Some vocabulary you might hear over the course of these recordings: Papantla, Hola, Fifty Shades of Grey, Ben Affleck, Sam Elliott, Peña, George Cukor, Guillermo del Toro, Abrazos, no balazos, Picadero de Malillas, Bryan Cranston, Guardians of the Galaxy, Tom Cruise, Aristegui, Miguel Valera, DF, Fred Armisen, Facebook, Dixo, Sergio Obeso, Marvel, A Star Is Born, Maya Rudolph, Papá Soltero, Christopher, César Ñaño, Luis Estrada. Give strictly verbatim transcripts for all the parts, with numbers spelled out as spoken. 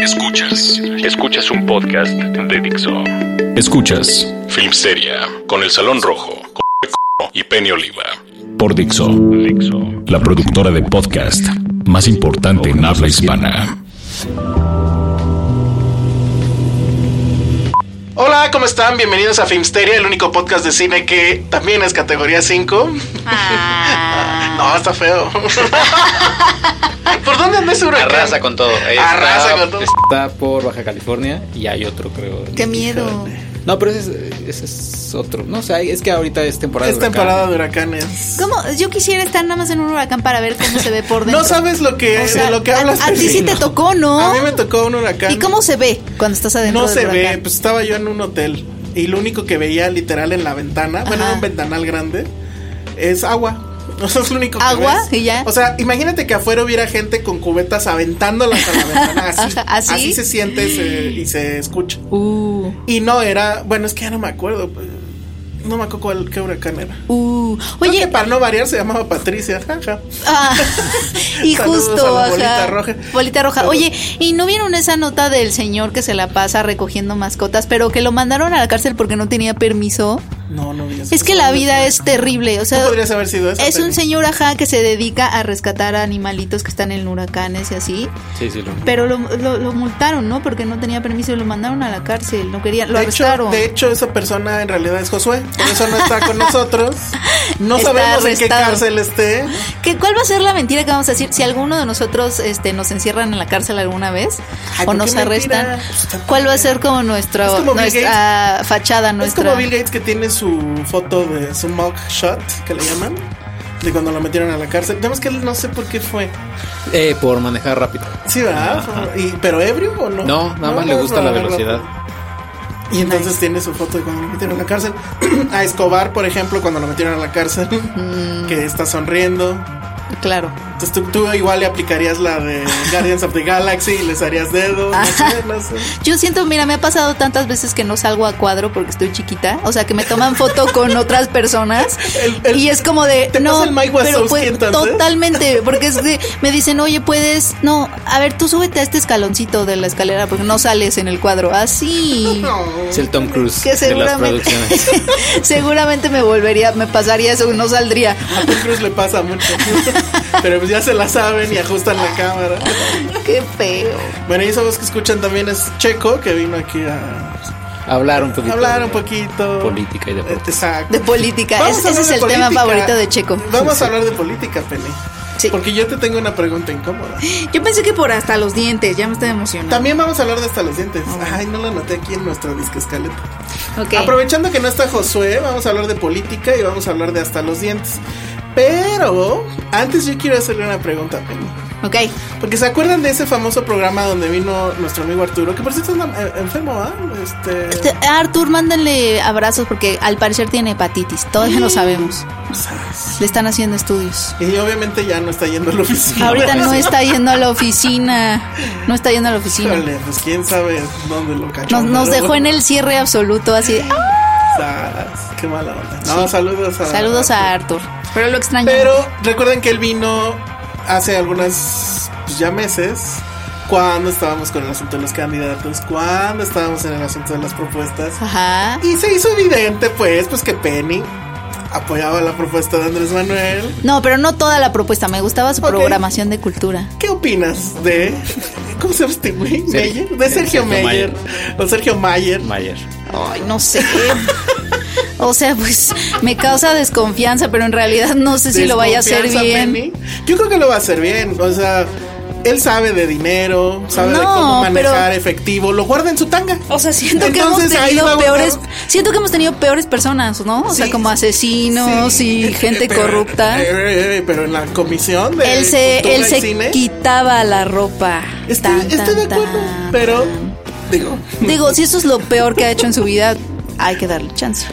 Escuchas, escuchas un podcast de Dixo. Escuchas Filmsteria con el Salón Rojo, con y Penny Oliva. Por Dixo, Dixo, la productora de podcast más importante en habla hispana. Hola, ¿cómo están? Bienvenidos a Filmsteria, el único podcast de cine que también es categoría cinco. Ah. No, está feo. ¿Por dónde andas, huracán? Arrasa con todo. Está, Arrasa con todo. Está por Baja California y hay otro, creo. ¡Qué miedo! No, pero ese es, ese es otro. No, o sea, es que ahorita es temporada es de huracanes. Es temporada de huracanes. ¿Cómo? Yo quisiera estar nada más en un huracán para ver cómo se ve por dentro. No sabes lo que, o sea, de lo que hablas. A, a ti sí te tocó, ¿no? A mí me tocó un huracán. ¿Y cómo se ve cuando estás adentro no del huracán? No se ve, pues estaba yo en un hotel y lo único que veía literal en la ventana, Ajá. bueno, en un ventanal grande, es agua. No, eso es lo único que agua ves. Y ya. O sea, imagínate que afuera hubiera gente con cubetas aventándolas a la ventana. Así, ¿Así? así se siente se, y se escucha. Uh. Y no era. Bueno, es que ya no me acuerdo. No me acuerdo cuál, qué huracán era. Uh. Oye. Que para no variar se llamaba Patricia. Ah, y justo. Ajá. Bolita roja. Bolita roja. Oye, ¿y no vieron esa nota del señor que se la pasa recogiendo mascotas, pero que lo mandaron a la cárcel porque no tenía permiso? No, no vi eso. Es que la vida es terrible, o sea, no podrías haber sido eso. Es un señor, ajá, que se dedica a rescatar a animalitos que están en huracanes y así. Sí, sí, lo Pero lo, lo, lo multaron, ¿no? Porque no tenía permiso y lo mandaron a la cárcel, no quería, lo arrestaron. De hecho, esa persona en realidad es Josué, por eso no está con nosotros. No sabemos en qué cárcel esté. ¿Qué, cuál va a ser la mentira que vamos a decir si alguno de nosotros este nos encierran en la cárcel alguna vez o nos arrestan? ¿Cuál va a ser como nuestra nuestra fachada, nuestra? Es como Bill Gates que tiene su foto de su mug shot que le llaman, de cuando lo metieron a la cárcel. Además que él no sé por qué fue. Eh, por manejar rápido. Sí, ¿verdad? Ajá. ¿Y, pero ebrio o no? No, nada más no, le gusta la velocidad. Rápido. Y entonces nice. Tiene su foto de cuando lo metieron a la cárcel. A Escobar, por ejemplo, cuando lo metieron a la cárcel, mm. que está sonriendo. Claro. Entonces tú, tú igual le aplicarías la de Guardians of the Galaxy y les harías dedo. No sé, no sé. Yo siento, mira, me ha pasado tantas veces que no salgo a cuadro porque estoy chiquita. O sea, que me toman foto con otras personas el, el, y es como de ¿te no, pasa el Mike Wazowski, pues, entonces? Totalmente, porque es de, me dicen, oye, puedes, no, a ver, tú súbete a este escaloncito de la escalera porque no sales en el cuadro. Así. Ah, no. Es el Tom Cruise que seguramente, de las producciones. Seguramente me volvería, me pasaría eso, no saldría. A Tom Cruise le pasa mucho. Pero pues ya se la saben y ajustan la cámara. Qué feo. Bueno, y esa voz que escuchan también es Checo, que vino aquí a hablar un poquito. Hablar un poquito. Política y deporte. Exacto. De política. Es, ese es el política. tema favorito de Checo. Vamos a hablar de política, Penny. Sí. Porque yo te tengo una pregunta incómoda. Yo pensé que por hasta los dientes, ya me estoy emocionando. También vamos a hablar de hasta los dientes. Okay. Ay, no la anoté aquí en nuestra disque escaleta. Okay. Aprovechando que no está Josué, vamos a hablar de política y vamos a hablar de hasta los dientes. Pero antes yo quiero hacerle una pregunta a Penny. Ok. Porque se acuerdan de ese famoso programa donde vino nuestro amigo Arturo, que por cierto es enfermo, ¿ah? ¿eh? Este... Artur, mándenle abrazos porque al parecer tiene hepatitis, todavía no sabemos. No sabes. Le están haciendo estudios. Y obviamente ya no está yendo a la oficina. Ahorita no está yendo a la oficina. No está yendo a la oficina. Híjole, pues quién sabe dónde lo cachó. Nos, nos dejó en el cierre absoluto, así de... ¡ah! Qué mala onda. No, sí. saludos a Saludos a Artur. Pero lo extraño. Pero recuerden que él vino hace algunas pues, ya meses, cuando estábamos con el asunto de los candidatos, cuando estábamos en el asunto de las propuestas. Ajá. Y se hizo evidente pues, pues que Penny apoyaba la propuesta de Andrés Manuel. No, pero no toda la propuesta, me gustaba su okay. programación de cultura. ¿Qué opinas de... ¿Cómo se llama este güey? ¿Meyer? De Sergio, Sergio Mayer. O Sergio Mayer. Mayer. Ay, no sé. O sea, pues me causa desconfianza, pero en realidad no sé si lo vaya a hacer bien. Penny. Yo creo que lo va a hacer bien, o sea... Él sabe de dinero, sabe no, de cómo manejar pero, efectivo, lo guarda en su tanga. O sea, siento Entonces, que hemos tenido peores, siento que hemos tenido peores personas, ¿no? O sí, sea, como asesinos sí, y gente pero, corrupta. Pero en la comisión de él se, él se cine, quitaba la ropa. Estoy, tan, estoy tan, de acuerdo, tan, pero digo, digo, si eso es lo peor que ha hecho en su vida, hay que darle chance.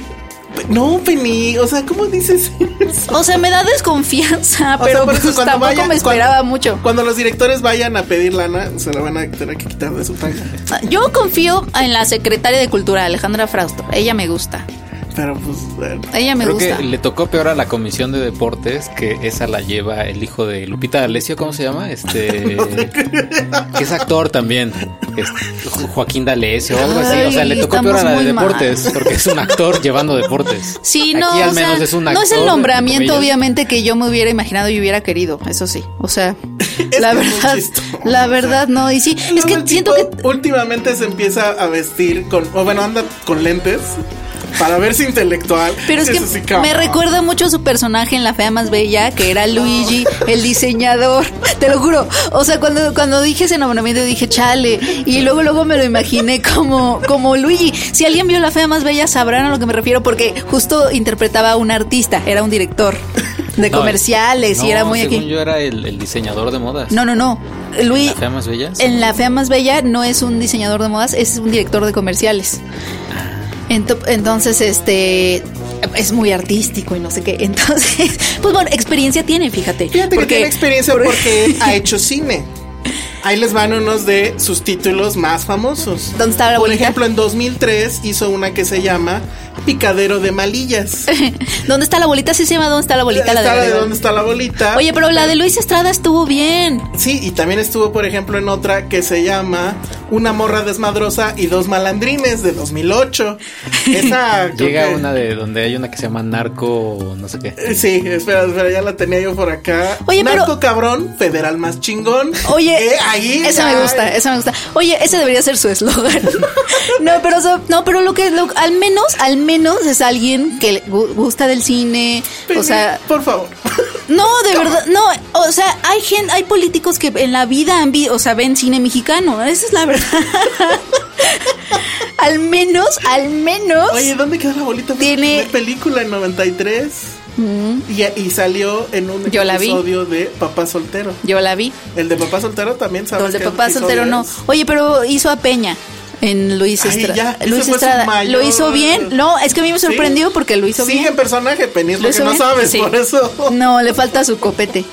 No, Penny, o sea, ¿cómo dices eso? O sea, me da desconfianza, o pero sea, pues tampoco vayan, me esperaba cuando, mucho. Cuando los directores vayan a pedir lana, se la van a tener que quitar de su tanga. Yo confío en la secretaria de Cultura, Alejandra Frausto, ella me gusta. Pero pues... Bueno, ella me creo gusta. Que le tocó peor a la Comisión de Deportes, que esa la lleva el hijo de Lupita D'Alessio, ¿cómo se llama? Este... no sé que es actor también. Este, Joaquín D'Alessio o algo así. O sea, le tocó peor a la de Deportes, mal. Porque es un actor llevando deportes. Sí, no, aquí, al menos, sea, es un actor, no es el nombramiento, obviamente, que yo me hubiera imaginado y hubiera querido, eso sí. O sea, la verdad, la verdad no. Y sí, no, es que siento que... Últimamente se empieza a vestir con... O oh, bueno, anda con lentes... Para verse intelectual. Pero es que sí, me recuerda mucho a su personaje en La Fea Más Bella, que era Luigi, el diseñador. Te lo juro. O sea, cuando, cuando dije ese nombramiento dije, chale. Y luego luego me lo imaginé como, como Luigi. Si alguien vio La Fea Más Bella sabrán a lo que me refiero, porque justo interpretaba a un artista, era un director de no, comerciales no, y era muy según aquí. Yo era el, el diseñador de modas. No, no, no. Luis, ¿La Fea Más Bella? En La Fea Más Bella no es un diseñador de modas, es un director de comerciales. Entonces, este es muy artístico y no sé qué. Entonces, pues bueno, experiencia tiene, fíjate. Fíjate porque, que tiene experiencia porque ha hecho cine. Ahí les van unos de sus títulos más famosos. ¿Dónde estaba la abuelita? Por ejemplo, en dos mil tres hizo una que se llama Picadero de Malillas. ¿Dónde está la abuelita? Sí se llama ¿Dónde está la abuelita? La de, la de ¿Dónde está la abuelita? Oye, pero la de Luis Estrada estuvo bien. Sí, y también estuvo, por ejemplo, en otra que se llama Una morra desmadrosa y dos malandrines de dos mil ocho. Esa llega que... una de donde hay una que se llama Narco, no sé qué. Sí, espera, espera, ya la tenía yo por acá. Oye, Narco pero... cabrón, federal más chingón. Oye, eh, ahí, esa ay. me gusta, esa me gusta. Oye, ese debería ser su eslogan. No, pero so, no, pero lo que lo, al menos, al menos es alguien que le gusta del cine, Penny, o sea, por favor. No, de ¿Cómo? verdad, no, o sea, hay gente, hay políticos que en la vida han vi, o sea, ven cine mexicano, esa es la verdad. Al menos, al menos. Oye, ¿dónde quedó la bolita? Tiene película en noventa y tres. Mm. Y, y salió en un Yo episodio de Papá Soltero. Yo la vi. El de Papá Soltero también salió. El de Papá Soltero es? no. Oye, pero hizo a Peña en Luis Estrada. Luis Estrada. Mayor... Lo hizo bien. No, es que a mí me sorprendió ¿Sí? porque lo hizo Sigue bien. Sigue en personaje, Penny, porque no bien? sabes sí. por eso. No, le falta su copete.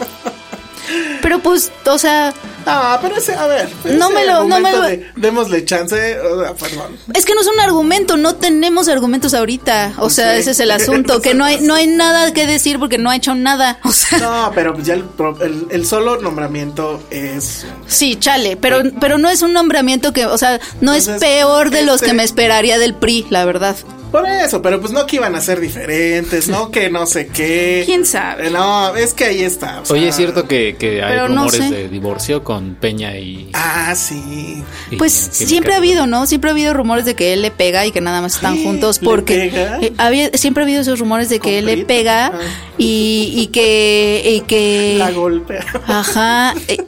Pero pues, o sea. Ah, pero ese, a ver. No me lo, no me lo. De, démosle chance, perdón. Es que no es un argumento, no tenemos argumentos ahorita. O sea, sí. ese es el asunto, que no hay, no hay nada que decir porque no ha hecho nada. O sea. No, pero ya el, el, el solo nombramiento es. Sí, chale, pero, pero no es un nombramiento que, o sea, no Entonces, es peor de este... los que me esperaría del P R I, la verdad. Por eso, pero pues no que iban a ser diferentes, no que no sé qué. ¿Quién sabe? No, es que ahí está. O sea, oye, es cierto que, que hay rumores no sé. de divorcio con Peña y... Ah, sí. Y pues siempre ha habido, ¿no? Siempre ha habido rumores de que él le pega y que nada más están juntos porque... ¿Le pega? Había, siempre ha habido esos rumores de que él le pega y, y que... y que la golpea. Ajá. Eh,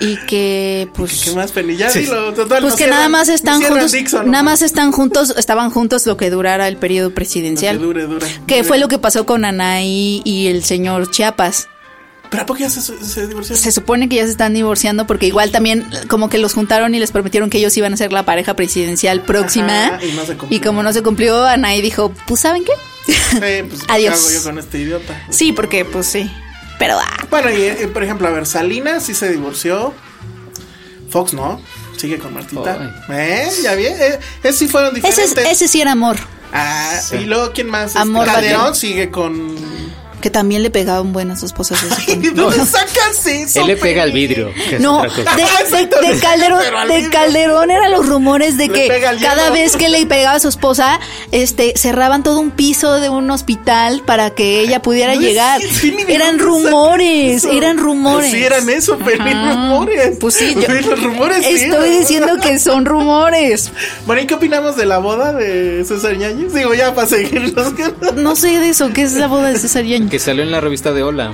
Y que, pues... ¿Qué más, Penny? Ya sí. dilo, total, pues no que cierran, nada más están no juntos... Dixo, no. Nada más están juntos, estaban juntos lo que durara el periodo presidencial. Lo que dure, dura. Que dure. Fue lo que pasó con Anaí y el señor Chiapas. ¿Pero a poco ya se, se divorciaron? Se supone que ya se están divorciando porque igual también como que los juntaron y les prometieron que ellos iban a ser la pareja presidencial próxima. Ajá, y, no se y como no se cumplió, Anaí dijo, pues, ¿saben qué? Eh, pues, adiós. ¿Qué hago yo con este idiota? Sí, porque, pues, sí. Pero, ah. Bueno, y, y por ejemplo, a ver, Salinas sí se divorció. Fox no, sigue con Martita. Oh, ¿Eh? ¿Ya vi? Eh, ese sí fueron diferentes. Ese, es, ese sí era amor. Ah, sí. Y luego, ¿quién más? Calderón este, sigue con Que también le pegaba un buen a su esposa. Ay, ¿dónde no. sacas eso? Él le pega al vidrio. No, de, de, de, Calderón, de Calderón eran los rumores de que cada vez que le pegaba a su esposa, este, cerraban todo un piso de un hospital para que ella pudiera no llegar. Es, sí, eran rumores, eran rumores. Pues sí, eran eso, pero rumores. Pues sí, yo pero rumores estoy sí, diciendo que son rumores. Bueno, ¿y qué opinamos de la boda de César Ñaño? Digo, ya para seguirnos. No sé de eso, ¿qué es la boda de César Ñaño? Que salió en la revista de Hola.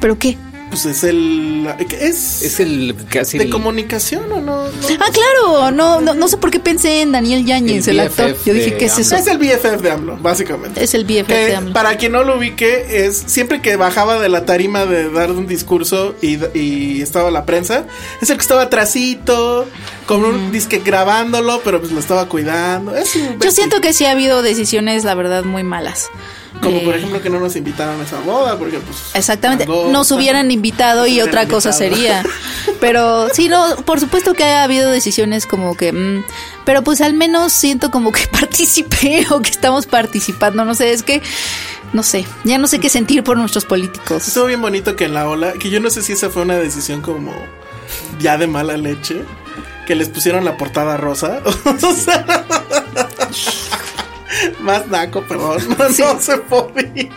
¿Pero qué? Pues es el... Es, es el... casi ¿De el... comunicación o no? no ah, claro. No, no no sé por qué pensé en Daniel Yáñez, el, el actor. Yo dije, ¿qué es eso? Es el B F F de AMLO, básicamente. Es el B F F eh, de AMLO. Para quien no lo ubique, es siempre que bajaba de la tarima de dar un discurso y, y estaba la prensa, es el que estaba atrasito, con un mm. disque grabándolo, pero pues lo estaba cuidando. Es un... Yo siento que sí ha habido decisiones, la verdad, muy malas. Como eh, por ejemplo que no nos invitaron a esa boda porque pues exactamente mandó, nos hubieran invitado nos y hubieran otra invitado. Cosa sería. Pero sí, no, por supuesto que ha habido decisiones como que mmm, pero pues al menos siento como que participé o que estamos participando, no sé, es que no sé, ya no sé qué sentir por nuestros políticos. Estuvo bien bonito que en la ola, que yo no sé si esa fue una decisión como ya de mala leche, que les pusieron la portada rosa. O sea, más naco, perdón, no, sí. no se podía.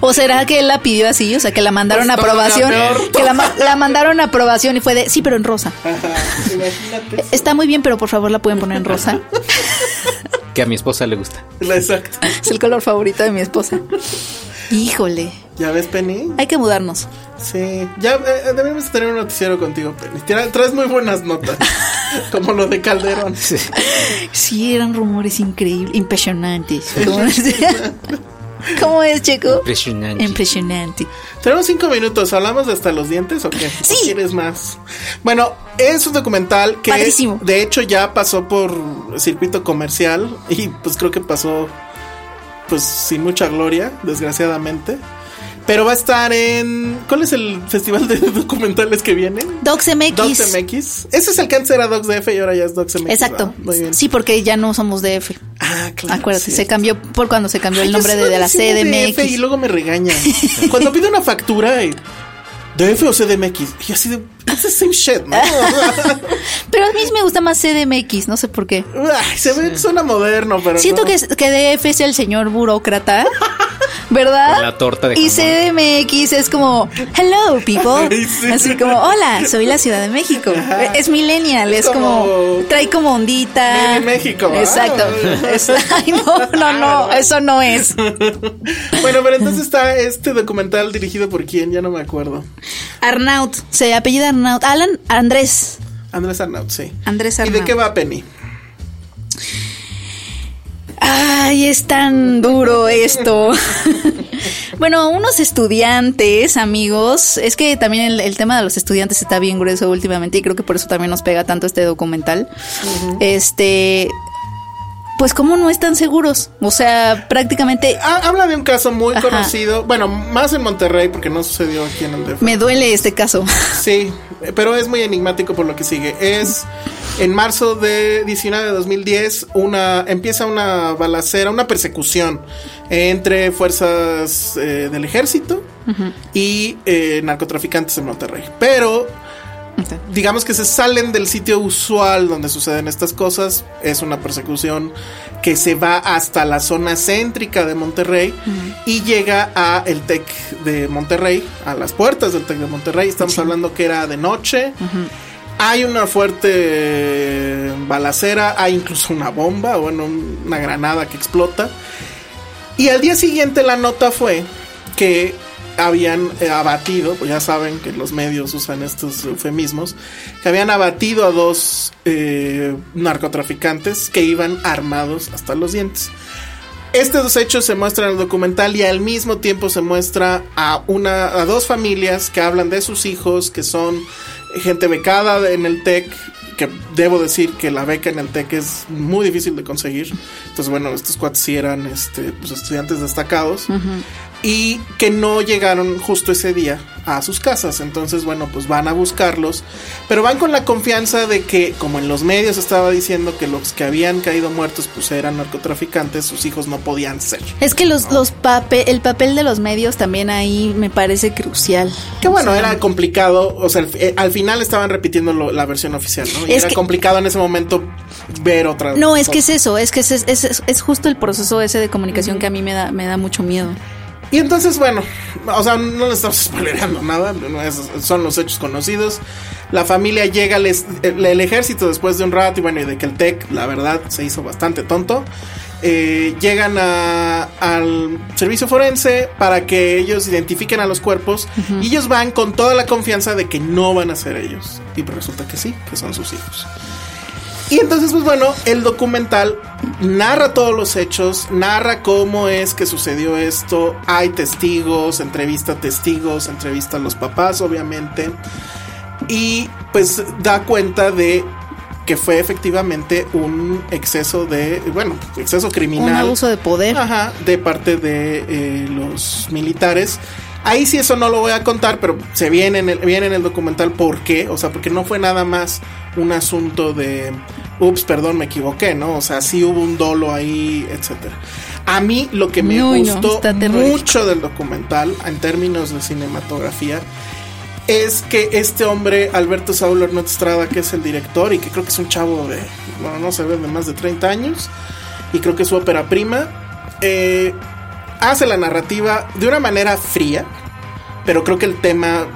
¿O será que él la pidió así? O sea, que la mandaron pues a aprobación. Que la, ma- la mandaron a aprobación y fue de, sí, pero en rosa. Ajá, imagínate. Está muy bien, pero por favor la pueden poner en rosa. Que a mi esposa le gusta. Exacto. Es el color favorito de mi esposa. Híjole. ¿Ya ves, Penny? Hay que mudarnos. Sí, ya eh, debemos tener un noticiero contigo, Penny. Tira, traes muy buenas notas, como lo de Calderón. Sí, sí, eran rumores increíbles, impresionantes. ¿Cómo es, ¿Cómo es Checo? Impresionante. Impresionante. Tenemos cinco minutos, ¿hablamos de Hasta los Dientes o qué? Sí. ¿O quieres más? Bueno, es un documental que es, de hecho ya pasó por circuito comercial y pues creo que pasó pues sin mucha gloria, desgraciadamente. Pero va a estar en... ¿Cuál es el festival de documentales que viene? Docs M X. Docs M X. Ese es el que antes era Docs D F y ahora ya es Docs M X. Exacto. Muy bien. Sí, porque ya no somos D F. Ah, claro. Acuérdate, sí, se cambió por cuando se cambió el nombre de, de la C D M X. D F y luego me regañan. Cuando pido una factura... Y... ¿D F o C D M X? Y así de... Es the same shit, ¿no? Pero a mí me gusta más C D M X, no sé por qué. Ay, se ve, sí. Suena moderno, pero siento no. que, que D F es el señor burócrata, ¿verdad? Con la torta de jamón. Y C D M X es como, hello, people. Sí, sí. Así como, hola, soy la Ciudad de México. Ajá. Es millennial, es, es como, como... Trae como ondita. En México. Exacto. Ah, es, ay, no, no, no, eso no es. Bueno, pero entonces está este documental dirigido por quién, ya no me acuerdo. Arnaut, se apellida Arnaut, Alan Andrés. Andrés Arnaut, sí. Andrés Arnaut. ¿Y de qué va, Penny? Ay, es tan duro esto. Bueno, unos estudiantes, amigos. Es que también el, el tema de los estudiantes está bien grueso últimamente y creo que por eso también nos pega tanto este documental. Uh-huh. Este... Pues cómo no están seguros, o sea, prácticamente... Habla de un caso muy Ajá. conocido, bueno, más en Monterrey porque no sucedió aquí en el D F. Me duele este caso. Sí, pero es muy enigmático por lo que sigue. Es en marzo de diecinueve de dos mil diez, una, empieza una balacera, una persecución entre fuerzas eh, del ejército uh-huh. y eh, narcotraficantes en Monterrey, pero... Digamos que se salen del sitio usual donde suceden estas cosas. Es una persecución que se va hasta la zona céntrica de Monterrey uh-huh. y llega a el TEC de Monterrey, a las puertas del TEC de Monterrey. Estamos sí. hablando que era de noche. Uh-huh. Hay una fuerte balacera, hay incluso una bomba, bueno, una granada que explota. Y al día siguiente la nota fue que habían eh, abatido, pues ya saben que los medios usan estos eufemismos, que habían abatido a dos eh, narcotraficantes que iban armados hasta los dientes. Estos dos hechos se muestran en el documental y al mismo tiempo se muestra a una, a dos familias que hablan de sus hijos, que son gente becada en el TEC, que debo decir que la beca en el TEC es muy difícil de conseguir. Entonces, bueno, estos cuates sí eran este, pues, estudiantes destacados. Uh-huh. y que no llegaron justo ese día a sus casas. Entonces, bueno, pues van a buscarlos, pero van con la confianza de que, como en los medios estaba diciendo que los que habían caído muertos pues eran narcotraficantes, sus hijos no podían ser. Es que los, ¿no? los papel, el papel de los medios también ahí me parece crucial. Que bueno, o sea, era complicado, o sea, al, al final estaban repitiendo lo, la versión oficial, ¿no? Y era que, complicado en ese momento ver otra. No, es otra. que es eso, es que es, es, es, es justo el proceso ese de comunicación uh-huh. que a mí me da, me da mucho miedo. Y entonces, bueno, o sea, no le estamos spoileando nada, son los hechos conocidos. La familia llega al el ejército después de un rato, y bueno, y de que el T E C, la verdad, se hizo bastante tonto. Eh, llegan a, al servicio forense para que ellos identifiquen a los cuerpos, uh-huh. y ellos van con toda la confianza de que no van a ser ellos. Y resulta que sí, que son sus hijos. Y entonces, pues bueno, el documental narra todos los hechos, narra cómo es que sucedió esto, hay testigos, entrevista a testigos, entrevista a los papás, obviamente, y pues da cuenta de que fue efectivamente un exceso de, bueno, exceso criminal. Un abuso de poder. Ajá, de parte de eh, los militares. Ahí sí eso no lo voy a contar, pero se viene en el, viene en el documental por qué, o sea, porque no fue nada más un asunto de, ups, perdón, me equivoqué, ¿no? O sea, sí hubo un dolo ahí, etcétera. A mí lo que me no, gustó no, mucho del documental, en términos de cinematografía, es que este hombre, Alberto Saúl Arnaut Estrada, que es el director y que creo que es un chavo de, bueno, no se ve, de más de treinta años, y creo que es su ópera prima, eh... hace la narrativa de una manera fría, pero creo que el tema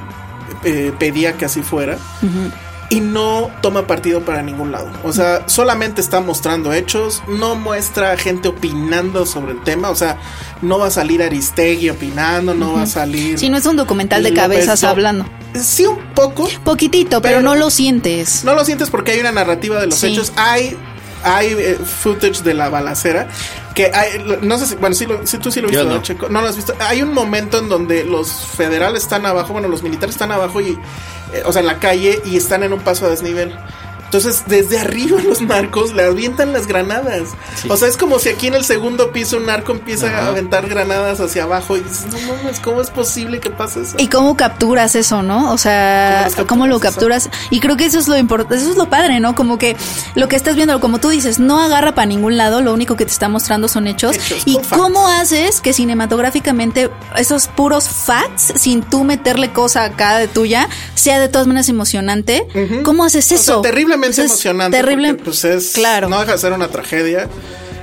eh, pedía que así fuera, uh-huh. y no toma partido para ningún lado. O sea, solamente está mostrando hechos, no muestra gente opinando sobre el tema. O sea, no va a salir Aristegui opinando, no uh-huh. va a salir... Sí, no es un documental de cabezas hablando. Sí, un poco. Poquitito, pero, pero no lo sientes. No lo sientes porque hay una narrativa de los sí. hechos. Hay... Hay eh, footage de la balacera que hay, no sé si, bueno, si sí sí, tú sí lo viste, no. Checo, no lo has visto. Hay un momento en donde los federales están abajo, bueno, los militares están abajo y, eh, o sea, en la calle y están en un paso a desnivel. Entonces, desde arriba los narcos le avientan las granadas. Sí. O sea, es como si aquí en el segundo piso un narco empieza Ajá. a aventar granadas hacia abajo y dices, no mames, ¿cómo es posible que pase eso? ¿Y cómo capturas eso, no? O sea, ¿cómo, ¿cómo lo capturas? Eso? Y creo que eso es lo importante, eso es lo padre, ¿no? Como que lo que estás viendo, como tú dices, no agarra para ningún lado, lo único que te está mostrando son hechos. hechos ¿Y cómo facts. haces que cinematográficamente esos puros facts, sin tú meterle cosa acá de tuya, sea de todas maneras emocionante? Uh-huh. ¿Cómo haces eso? O sea, terriblemente Entonces emocionante, terrible, porque, pues es, claro. no deja de ser una tragedia.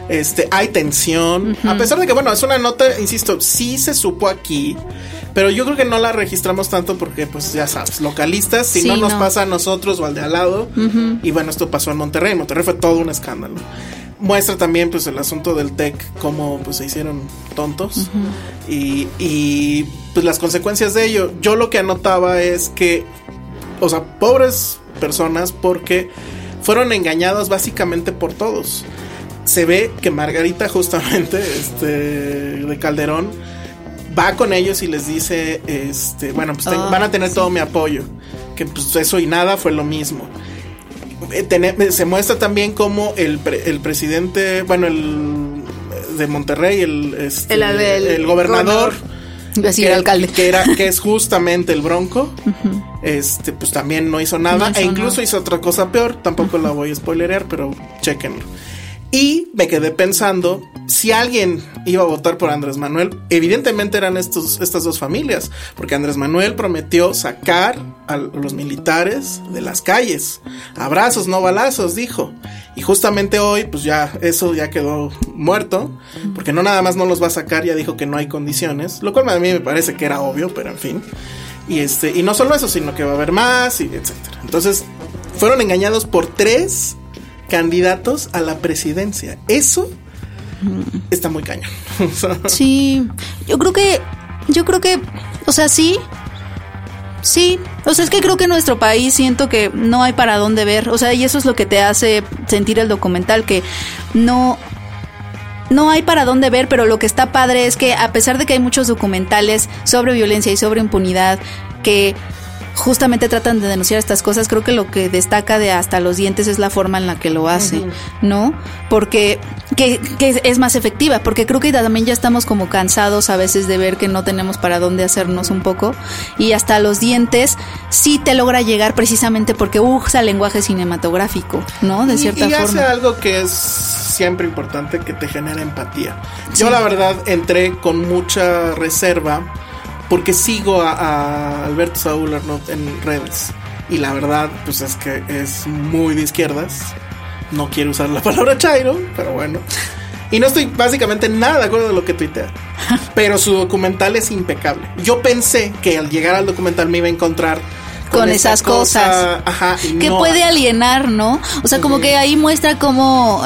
Este, hay tensión, uh-huh. a pesar de que, bueno, es una nota, insisto, sí se supo aquí, pero yo creo que no la registramos tanto porque, pues, ya sabes, localistas, si sí, no nos no. pasa a nosotros o al de al lado, uh-huh. y bueno, esto pasó en Monterrey, en Monterrey fue todo un escándalo. Muestra también, pues, el asunto del T E C, cómo, pues, se hicieron tontos, uh-huh. y, y, pues, las consecuencias de ello. Yo lo que anotaba es que, o sea, pobres personas, porque fueron engañados básicamente por todos. Se ve que Margarita, justamente, este, de Calderón, va con ellos y les dice, este, bueno, pues tengo, oh, van a tener sí. todo mi apoyo, que pues eso y nada fue lo mismo. Se muestra también como el, pre, el presidente, bueno, el de Monterrey, el, este, el, el, el, el gobernador, gobernador. Decir, que, alcalde. Que, era, que es justamente el Bronco, uh-huh. este, pues también no hizo nada, no hizo e incluso nada. Hizo otra cosa peor, tampoco uh-huh. la voy a spoilerear, pero chequenlo. Y me quedé pensando, si alguien iba a votar por Andrés Manuel, evidentemente eran estos, estas dos familias, porque Andrés Manuel prometió sacar a los militares de las calles, abrazos, no balazos, dijo, y justamente hoy, pues ya, eso ya quedó muerto, porque no nada más no los va a sacar, ya dijo que no hay condiciones, lo cual a mí me parece que era obvio, pero en fin, y este, y no solo eso, sino que va a haber más, y etcétera. Entonces, fueron engañados por tres candidatos a la presidencia. Eso está muy cañón. Sí, yo creo que, yo creo que, o sea, sí, sí, o sea, es que creo que en nuestro país siento que no hay para dónde ver, o sea, y eso es lo que te hace sentir el documental, que no... No hay para dónde ver, pero lo que está padre es que a pesar de que hay muchos documentales sobre violencia y sobre impunidad, que justamente tratan de denunciar estas cosas. Creo que lo que destaca de Hasta los Dientes es la forma en la que lo hace, uh-huh. ¿no? Porque que, que es más efectiva, porque creo que también ya estamos como cansados a veces de ver que no tenemos para dónde hacernos un poco, y Hasta los Dientes sí te logra llegar precisamente porque usa lenguaje cinematográfico, ¿no? De cierta y, y forma. Y hace algo que es siempre importante, que te genera empatía. Sí. Yo la verdad entré con mucha reserva porque sigo a, a Alberto Saúl Arnaut en redes y la verdad pues es que es muy de izquierdas. No quiero usar la palabra chairo, pero bueno. Y no estoy básicamente nada de acuerdo de lo que tuitea, pero su documental es impecable. Yo pensé que al llegar al documental me iba a encontrar con, con esas cosas cosa, ajá, que no puede alienar, ¿no? O sea, como que ahí muestra cómo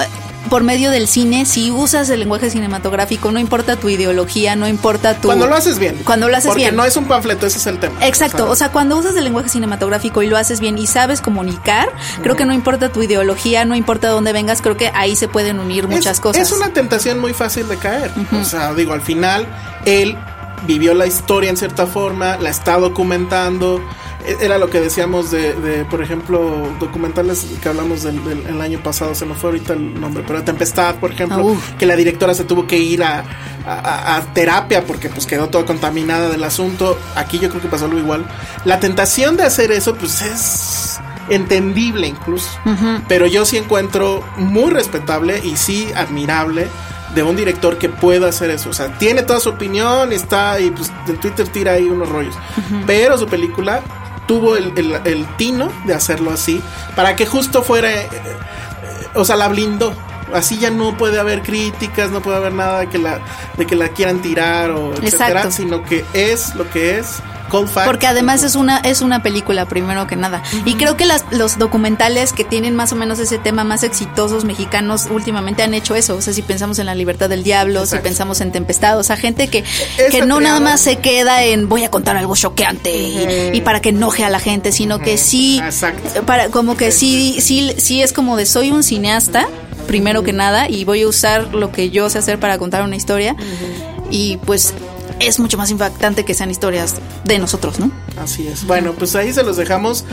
por medio del cine, si usas el lenguaje cinematográfico, no importa tu ideología, no importa tu... Cuando lo haces bien. Cuando lo haces porque bien. Porque no es un panfleto, ese es el tema. Exacto, ¿sabes? O sea, cuando usas el lenguaje cinematográfico y lo haces bien y sabes comunicar, uh-huh. creo que no importa tu ideología, no importa dónde vengas, creo que ahí se pueden unir muchas es, cosas. Es una tentación muy fácil de caer. Uh-huh. O sea, digo, al final, él vivió la historia en cierta forma, la está documentando. Era lo que decíamos de, de, por ejemplo, documentales que hablamos del, del el año pasado, se me fue ahorita el nombre, pero Tempestad, por ejemplo, uh. que la directora se tuvo que ir a, a, a terapia porque pues quedó toda contaminada del asunto. Aquí yo creo que pasó algo igual. La tentación de hacer eso pues es entendible incluso, uh-huh. pero yo sí encuentro muy respetable y sí admirable de un director que pueda hacer eso. O sea, tiene toda su opinión y está y pues en Twitter tira ahí unos rollos, uh-huh. pero su película tuvo el, el, el tino de hacerlo así para que justo fuera eh, eh, o sea, la blindó. Así ya no puede haber críticas, no puede haber nada que la, de que la quieran tirar o etcétera, sino que es lo que es. Porque además es una es una película, primero que nada. Uh-huh. Y creo que las, los documentales que tienen más o menos ese tema más exitosos mexicanos últimamente han hecho eso. O sea, si pensamos en La Libertad del Diablo, exacto. si pensamos en Tempestad, o sea, gente que, que no nada más se queda en voy a contar algo choqueante uh-huh. y, y para que enoje a la gente, sino uh-huh. que sí, exacto. para como que sí, sí, sí es como de soy un cineasta, primero uh-huh. que nada, y voy a usar lo que yo sé hacer para contar una historia. Uh-huh. Y pues es mucho más impactante que sean historias de nosotros, ¿no? Así es. Bueno, pues ahí se los dejamos.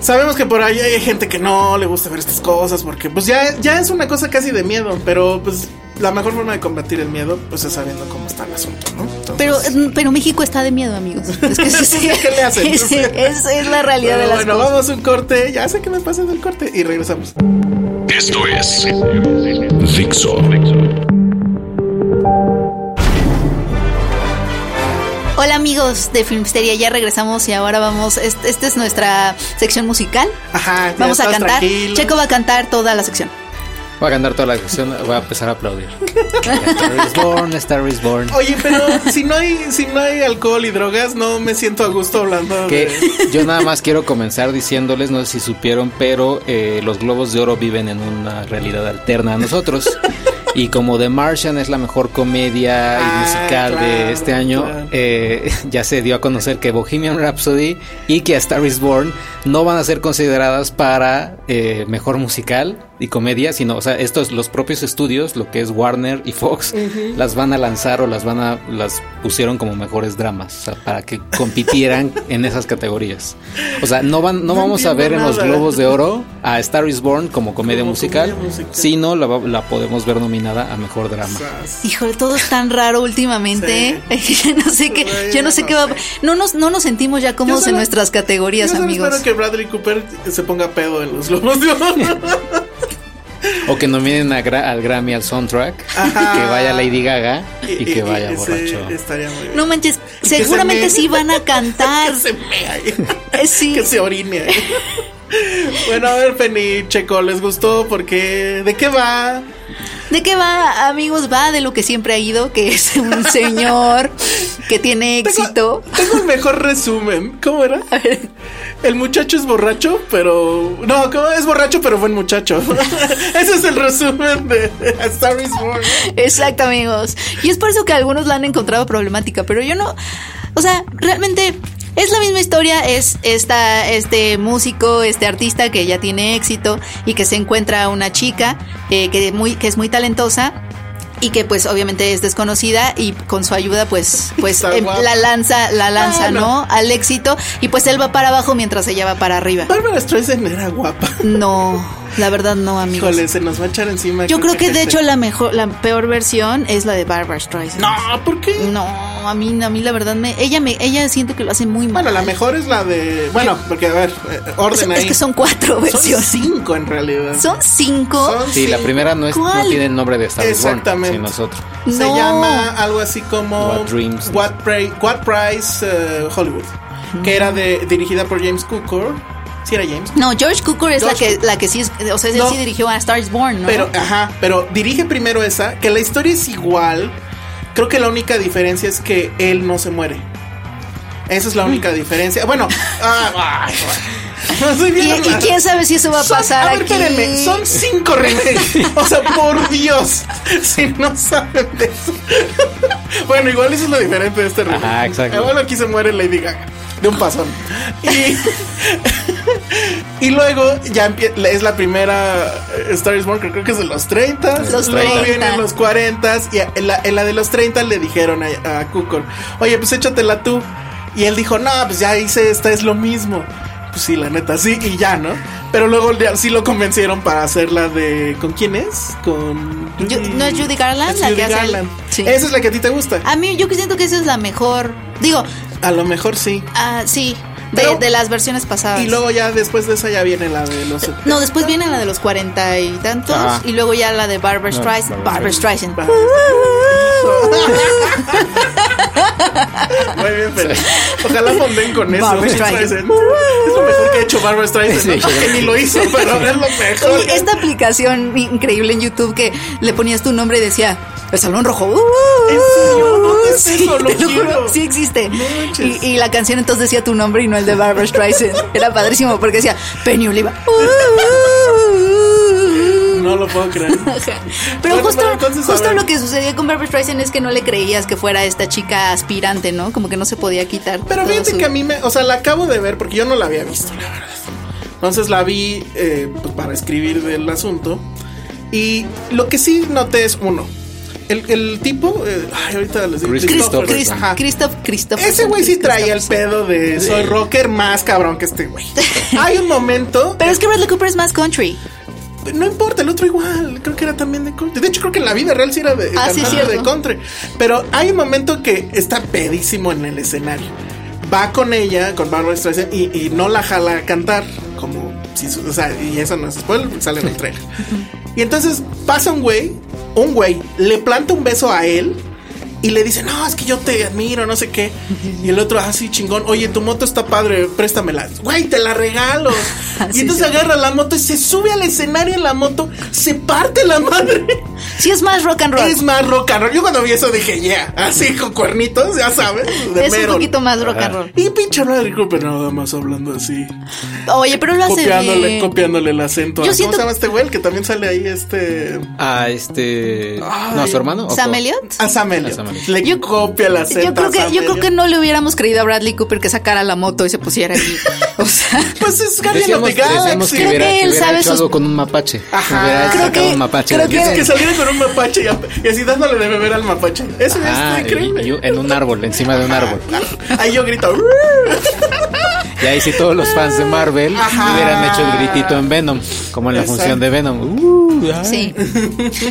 Sabemos que por ahí hay gente que no le gusta ver estas cosas porque pues ya, ya es una cosa casi de miedo, pero pues la mejor forma de combatir el miedo pues es sabiendo cómo está el asunto, ¿no? Entonces, pero, pero México está de miedo, amigos. Es que sí, ¿qué le hacen? Es, es, es la realidad de las bueno, cosas. Bueno, vamos a un corte. Ya sé que me pasen el corte y regresamos. Esto es Dixo. Hola amigos de Filmsteria, ya regresamos y ahora vamos, esta este es nuestra sección musical. Ajá, vamos a cantar, tranquilos. Checo va a cantar toda la sección. Voy a cantar toda la sección, voy a empezar a aplaudir. A Star Is Born, a Star Is Born. Oye, pero si no hay, si no hay alcohol y drogas, no me siento a gusto hablando. Que de... Yo nada más quiero comenzar diciéndoles, no sé si supieron, pero eh, los Globos de Oro viven en una realidad alterna a nosotros. Y como The Martian es la mejor comedia ah, y musical claro, de este año, claro. eh, ya se dio a conocer que Bohemian Rhapsody y que A Star Is Born no van a ser consideradas para eh, mejor musical y comedia, sino, o sea, estos los propios estudios, lo que es Warner y Fox, uh-huh. las van a lanzar o las van a las pusieron como mejores dramas, o sea, para que compitieran en esas categorías. O sea, no van no, no vamos a ver nada. En los Globos de Oro a Star Is Born como comedia, como musical, comedia musical, sino la, la podemos ver nominada a mejor drama. Híjole, todo es tan raro últimamente. Sí. no sé qué, bueno, yo no sé qué va. No nos, no nos sentimos ya cómodos solo, en nuestras categorías, yo solo amigos. Espero que Bradley Cooper se ponga pedo en los Globos de Oro. O que nominen a Gra- al Grammy al soundtrack. Ajá. Que vaya Lady Gaga y, y que vaya y borracho. Estaría muy bien. No manches, y seguramente se sí van a cantar. Que se mea. Sí. Que se orine. Bueno, a ver, Penny, Checo, ¿les gustó? Porque ¿de qué va? ¿De qué va, amigos? Va de lo que siempre ha ido, que es un señor que tiene éxito. Tengo, tengo el mejor resumen. ¿Cómo era? A ver. El muchacho es borracho, pero... No, ¿cómo? Es borracho, pero buen muchacho. Ese es el resumen de A Star Is Born. Exacto, amigos. Y es por eso que algunos la han encontrado problemática, pero yo no... O sea, realmente... Es la misma historia, es esta, este músico, este artista que ya tiene éxito y que se encuentra una chica eh, que, muy, que es muy talentosa y que pues obviamente es desconocida y con su ayuda pues pues eh, la lanza la lanza ah, no. no al éxito, y pues él va para abajo mientras ella va para arriba. Barbra Streisand era guapa. No, la verdad no, amigos. Híjole, se nos va a echar encima. Yo creo que gente. de hecho la mejor la peor versión es la de Barbra Streisand. No, ¿por qué? No, a mí a mí la verdad me ella me ella siento que lo hace muy mal. Bueno, la mejor es la de bueno, porque a ver, eh, orden ahí. Es que son cuatro versiones. Son cinco en realidad. Son cinco. Son sí, cinco. La primera no es ¿Cuál? no tiene el nombre de Star Wars. Exactamente. Born, sino no. Se llama algo así como What Dreams. What, pra- What Price uh, Hollywood, mm. que era de dirigida por James Cookor. ¿Sí era James? No, George Cukor es George la que Cook. la que sí es, o sea, él no, sí dirigió A Star Is Born, ¿no? Pero ajá, pero dirige primero esa, que la historia es igual. Creo que la única diferencia es que él no se muere. Esa es la única mm. diferencia. Bueno, ah, no, ¿Y, ¿Y quién sabe si eso va a son, pasar? A ver, aquí? espérenme, son cinco remakes. O sea, por Dios, si no saben de eso. Bueno, igual eso es lo diferente de este remake. Ah, exacto. Bueno, aquí se muere Lady Gaga de un pasón. Y, y luego ya empie- es la primera Star Is Born, creo que es de los treinta. Los luego treinta. Vienen los cuarenta. Y en la, en la de los treinta le dijeron a, a Cukor, oye, pues échatela tú. Y él dijo, no, pues ya hice esta, es lo mismo. Pues sí, la neta, sí, y ya, ¿no? Pero luego sí lo convencieron para hacer la de... ¿Con quién es? Con... Yo, ¿No es Judy Garland? Es la Judy que Garland. Hace el... sí. Esa es la que a ti te gusta. A mí, yo siento que esa es la mejor. Digo... A lo mejor sí. Ah, uh, sí. De, Pero, de las versiones pasadas. Y luego ya después de esa ya viene la de los... No, después viene la de los cuarenta y tantos. Ah. Y luego ya la de Barbra Streisand. No, Barbra Streisand. Barbra Streisand. Muy bien, Felipe. Ojalá fonden con eso. Barbra Streisand. Es lo mejor que ha hecho Barbra Streisand. No, que ni lo hizo, pero es lo mejor. Oye, esta aplicación increíble en YouTube que le ponías tu nombre y decía... El Salón Rojo. Uh, ¿En serio? ¿Dónde es sí, eso? Lo te lo juro, sí existe. Y, y la canción entonces decía tu nombre y no el de Barbra Streisand. Era padrísimo porque decía Penny Oliva. Uh, no lo puedo creer. Pero bueno, justo, bueno, justo lo que sucedía con Barbra Streisand es que no le creías que fuera esta chica aspirante, ¿no? Como que no se podía quitar. Pero fíjate su... que a mí me... O sea, la acabo de ver porque yo no la había visto, la verdad. Entonces la vi eh, pues, para escribir del asunto. Y lo que sí noté es uno. El, el tipo, eh, ay, ahorita les digo Christopher, Christopher, Christopher, Christopher ese güey sí traía el pedo de soy rocker más cabrón que este güey. Hay un momento. Pero es que Bradley Cooper es más country. No importa, el otro igual, creo que era también de country. De hecho, creo que en la vida real sí era de, ah, sí, de country. Pero hay un momento que está pedísimo en el escenario. Va con ella, con Barbra Streisand, y, y no la jala a cantar. Como si, o sea, y eso no es spoiler, sale en el trailer. Y entonces pasa un güey, un güey, le planta un beso a él y le dice, no, es que yo te admiro, no sé qué. Y el otro, así ah, chingón, oye, tu moto está padre, préstamela. Güey, te la regalo. Y entonces agarra la moto y se sube al escenario en la moto, se parte la madre. Sí, es más rock and roll. Es más rock and roll. Yo cuando vi eso dije, yeah, así con cuernitos, ya sabes. De es mero. Un poquito más rock and roll. Y pinche Bradley Cooper nada más hablando así. Oye, pero lo hace copiándole, bien. Copiándole el acento. Yo ¿Cómo siento... se llama este güey? Que también sale ahí este... Ah, este... Ay. No, su hermano. ¿Sam Elliott? A Sam Elliott. Le yo, copia el acento. Yo creo, que, yo creo que no le hubiéramos creído a Bradley Cooper que sacara la moto y se pusiera ahí. O sea... pues es Guardian of the Galaxy. Creo que él sabe sus... algo con un mapache. Ajá. Creo que... Un mapache creo que... que saliera con un mapache y, y así dándole de beber al mapache. Eso ah, es increíble. Y, y, en un árbol, encima de un árbol. Ahí yo grito. Y ahí sí todos los fans de Marvel ajá. hubieran hecho el gritito en Venom, como en la exacto. función de Venom. Uh, sí.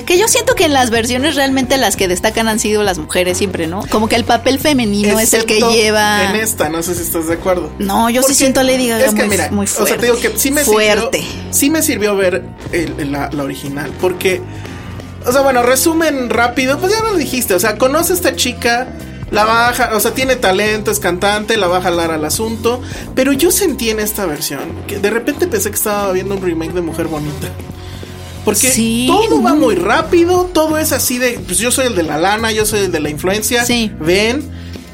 Que yo siento que en las versiones realmente las que destacan han sido las mujeres siempre, ¿no? Como que el papel femenino excepto es el que lleva... en esta, no sé si estás de acuerdo. No, yo porque sí siento a Lady Gaga es que, muy, mira, muy fuerte. O sea, te digo que sí me fuerte. Sirvió... Sí me sirvió ver el, la, la original, porque... O sea, bueno, resumen rápido, pues ya lo dijiste, o sea, conoce a esta chica... La baja, o sea, tiene talento, es cantante, la va a jalar al asunto. Pero yo sentí en esta versión que de repente pensé que estaba viendo un remake de Mujer Bonita. Porque sí. todo va muy rápido, todo es así de, pues yo soy el de la lana, yo soy el de la influencia. Sí. Ven,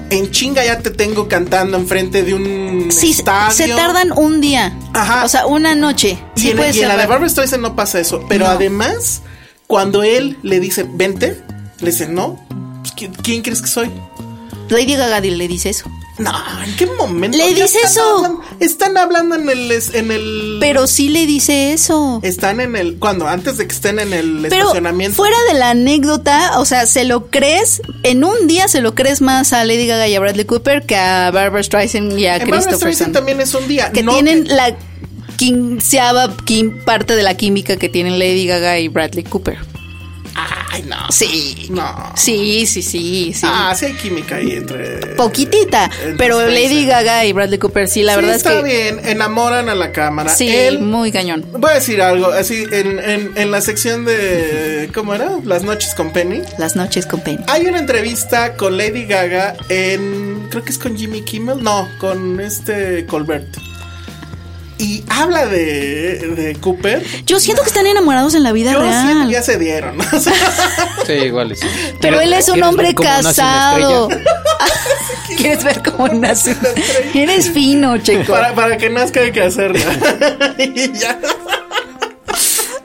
en chinga ya te tengo cantando enfrente de un sí, estadio. Se tardan un día, ajá. o sea, una noche. Sí, y en, puede y ser en la de Barbra Streisand no pasa eso. Pero no. además, cuando él le dice, vente, le dice, no, pues, ¿quién crees que soy? Lady Gaga le dice eso. No, ¿en qué momento? Le dice están eso. Hablando, están hablando en el, en el... Pero sí le dice eso. Están en el... Cuando antes de que estén en el pero estacionamiento. Fuera de la anécdota, o sea, se lo crees... En un día se lo crees más a Lady Gaga y a Bradley Cooper que a Barbra Streisand y a en Christopher. Barbra Streisand también es un día. Que no tienen que... la quinceava quim, parte de la química que tienen Lady Gaga y Bradley Cooper. Ay, no. Sí. No. Sí, sí, sí, sí. Ah, sí hay química ahí entre... Poquitita. Entre pero Spencer. Lady Gaga y Bradley Cooper, sí, la sí, verdad es que... Sí, está bien. Enamoran a la cámara. Sí, él, muy cañón. Voy a decir algo. Así, en, en, en la sección de... ¿Cómo era? Las noches con Penny. Las noches con Penny. Hay una entrevista con Lady Gaga en... Creo que es con Jimmy Kimmel. No, con este Colbert. Y habla de, de Cooper. Yo siento que están enamorados en la vida yo real. Yo siento que ya se dieron. Sí, igual. Sí. Pero él es un hombre casado. ¿Quieres ver cómo nace una estrella? Eres fino, Checo. Para, para que nazca hay que hacerla. Y ya.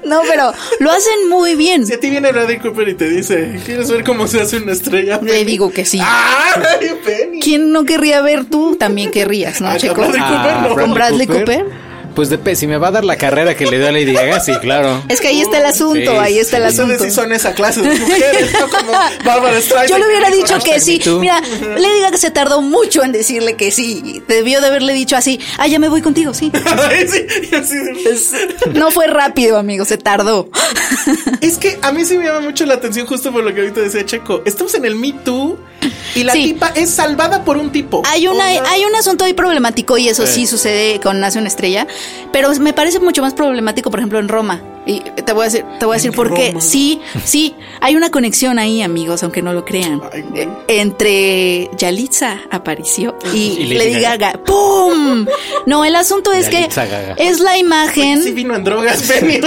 No, pero lo hacen muy bien. Si a ti viene Bradley Cooper y te dice, ¿quieres ver cómo se hace una estrella? Penny? Te digo que sí. ¡Ah, Penny! ¿Quién no querría ver? Tú también querrías, ¿no, Checo? Bradley ah, Cooper, no. ¿Con Bradley Cooper? Cooper? Pues de pe, si me va a dar la carrera que le dio a Lady Gaga, sí, claro. Es que ahí está el asunto, sí, ahí está el asunto. Ustedes sí son esa clase de mujeres, no como Barbra Streisand. Yo le hubiera dicho que sí. Mira, Lady Gaga se tardó mucho en decirle que sí. Debió de haberle dicho así, ah, ya me voy contigo, sí. No fue rápido, amigo, se tardó. Es que a mí sí me llama mucho la atención justo por lo que ahorita decía Checo. Estamos en el Me Too y la sí. tipa es salvada por un tipo. Hay una, oh, no. hay un asunto ahí problemático y eso sí, sí sucede con Nace una Estrella. Pero me parece mucho más problemático, por ejemplo, en Roma. Y te voy a decir, te voy a decir por qué. Sí, sí, hay una conexión ahí, amigos, aunque no lo crean. Ay, bueno. Entre Yalitza apareció y, y Lady Gaga. Gaga. ¡Pum! No, el asunto es Yalitza que Gaga. Es la imagen. Sí vino en drogas, Penny.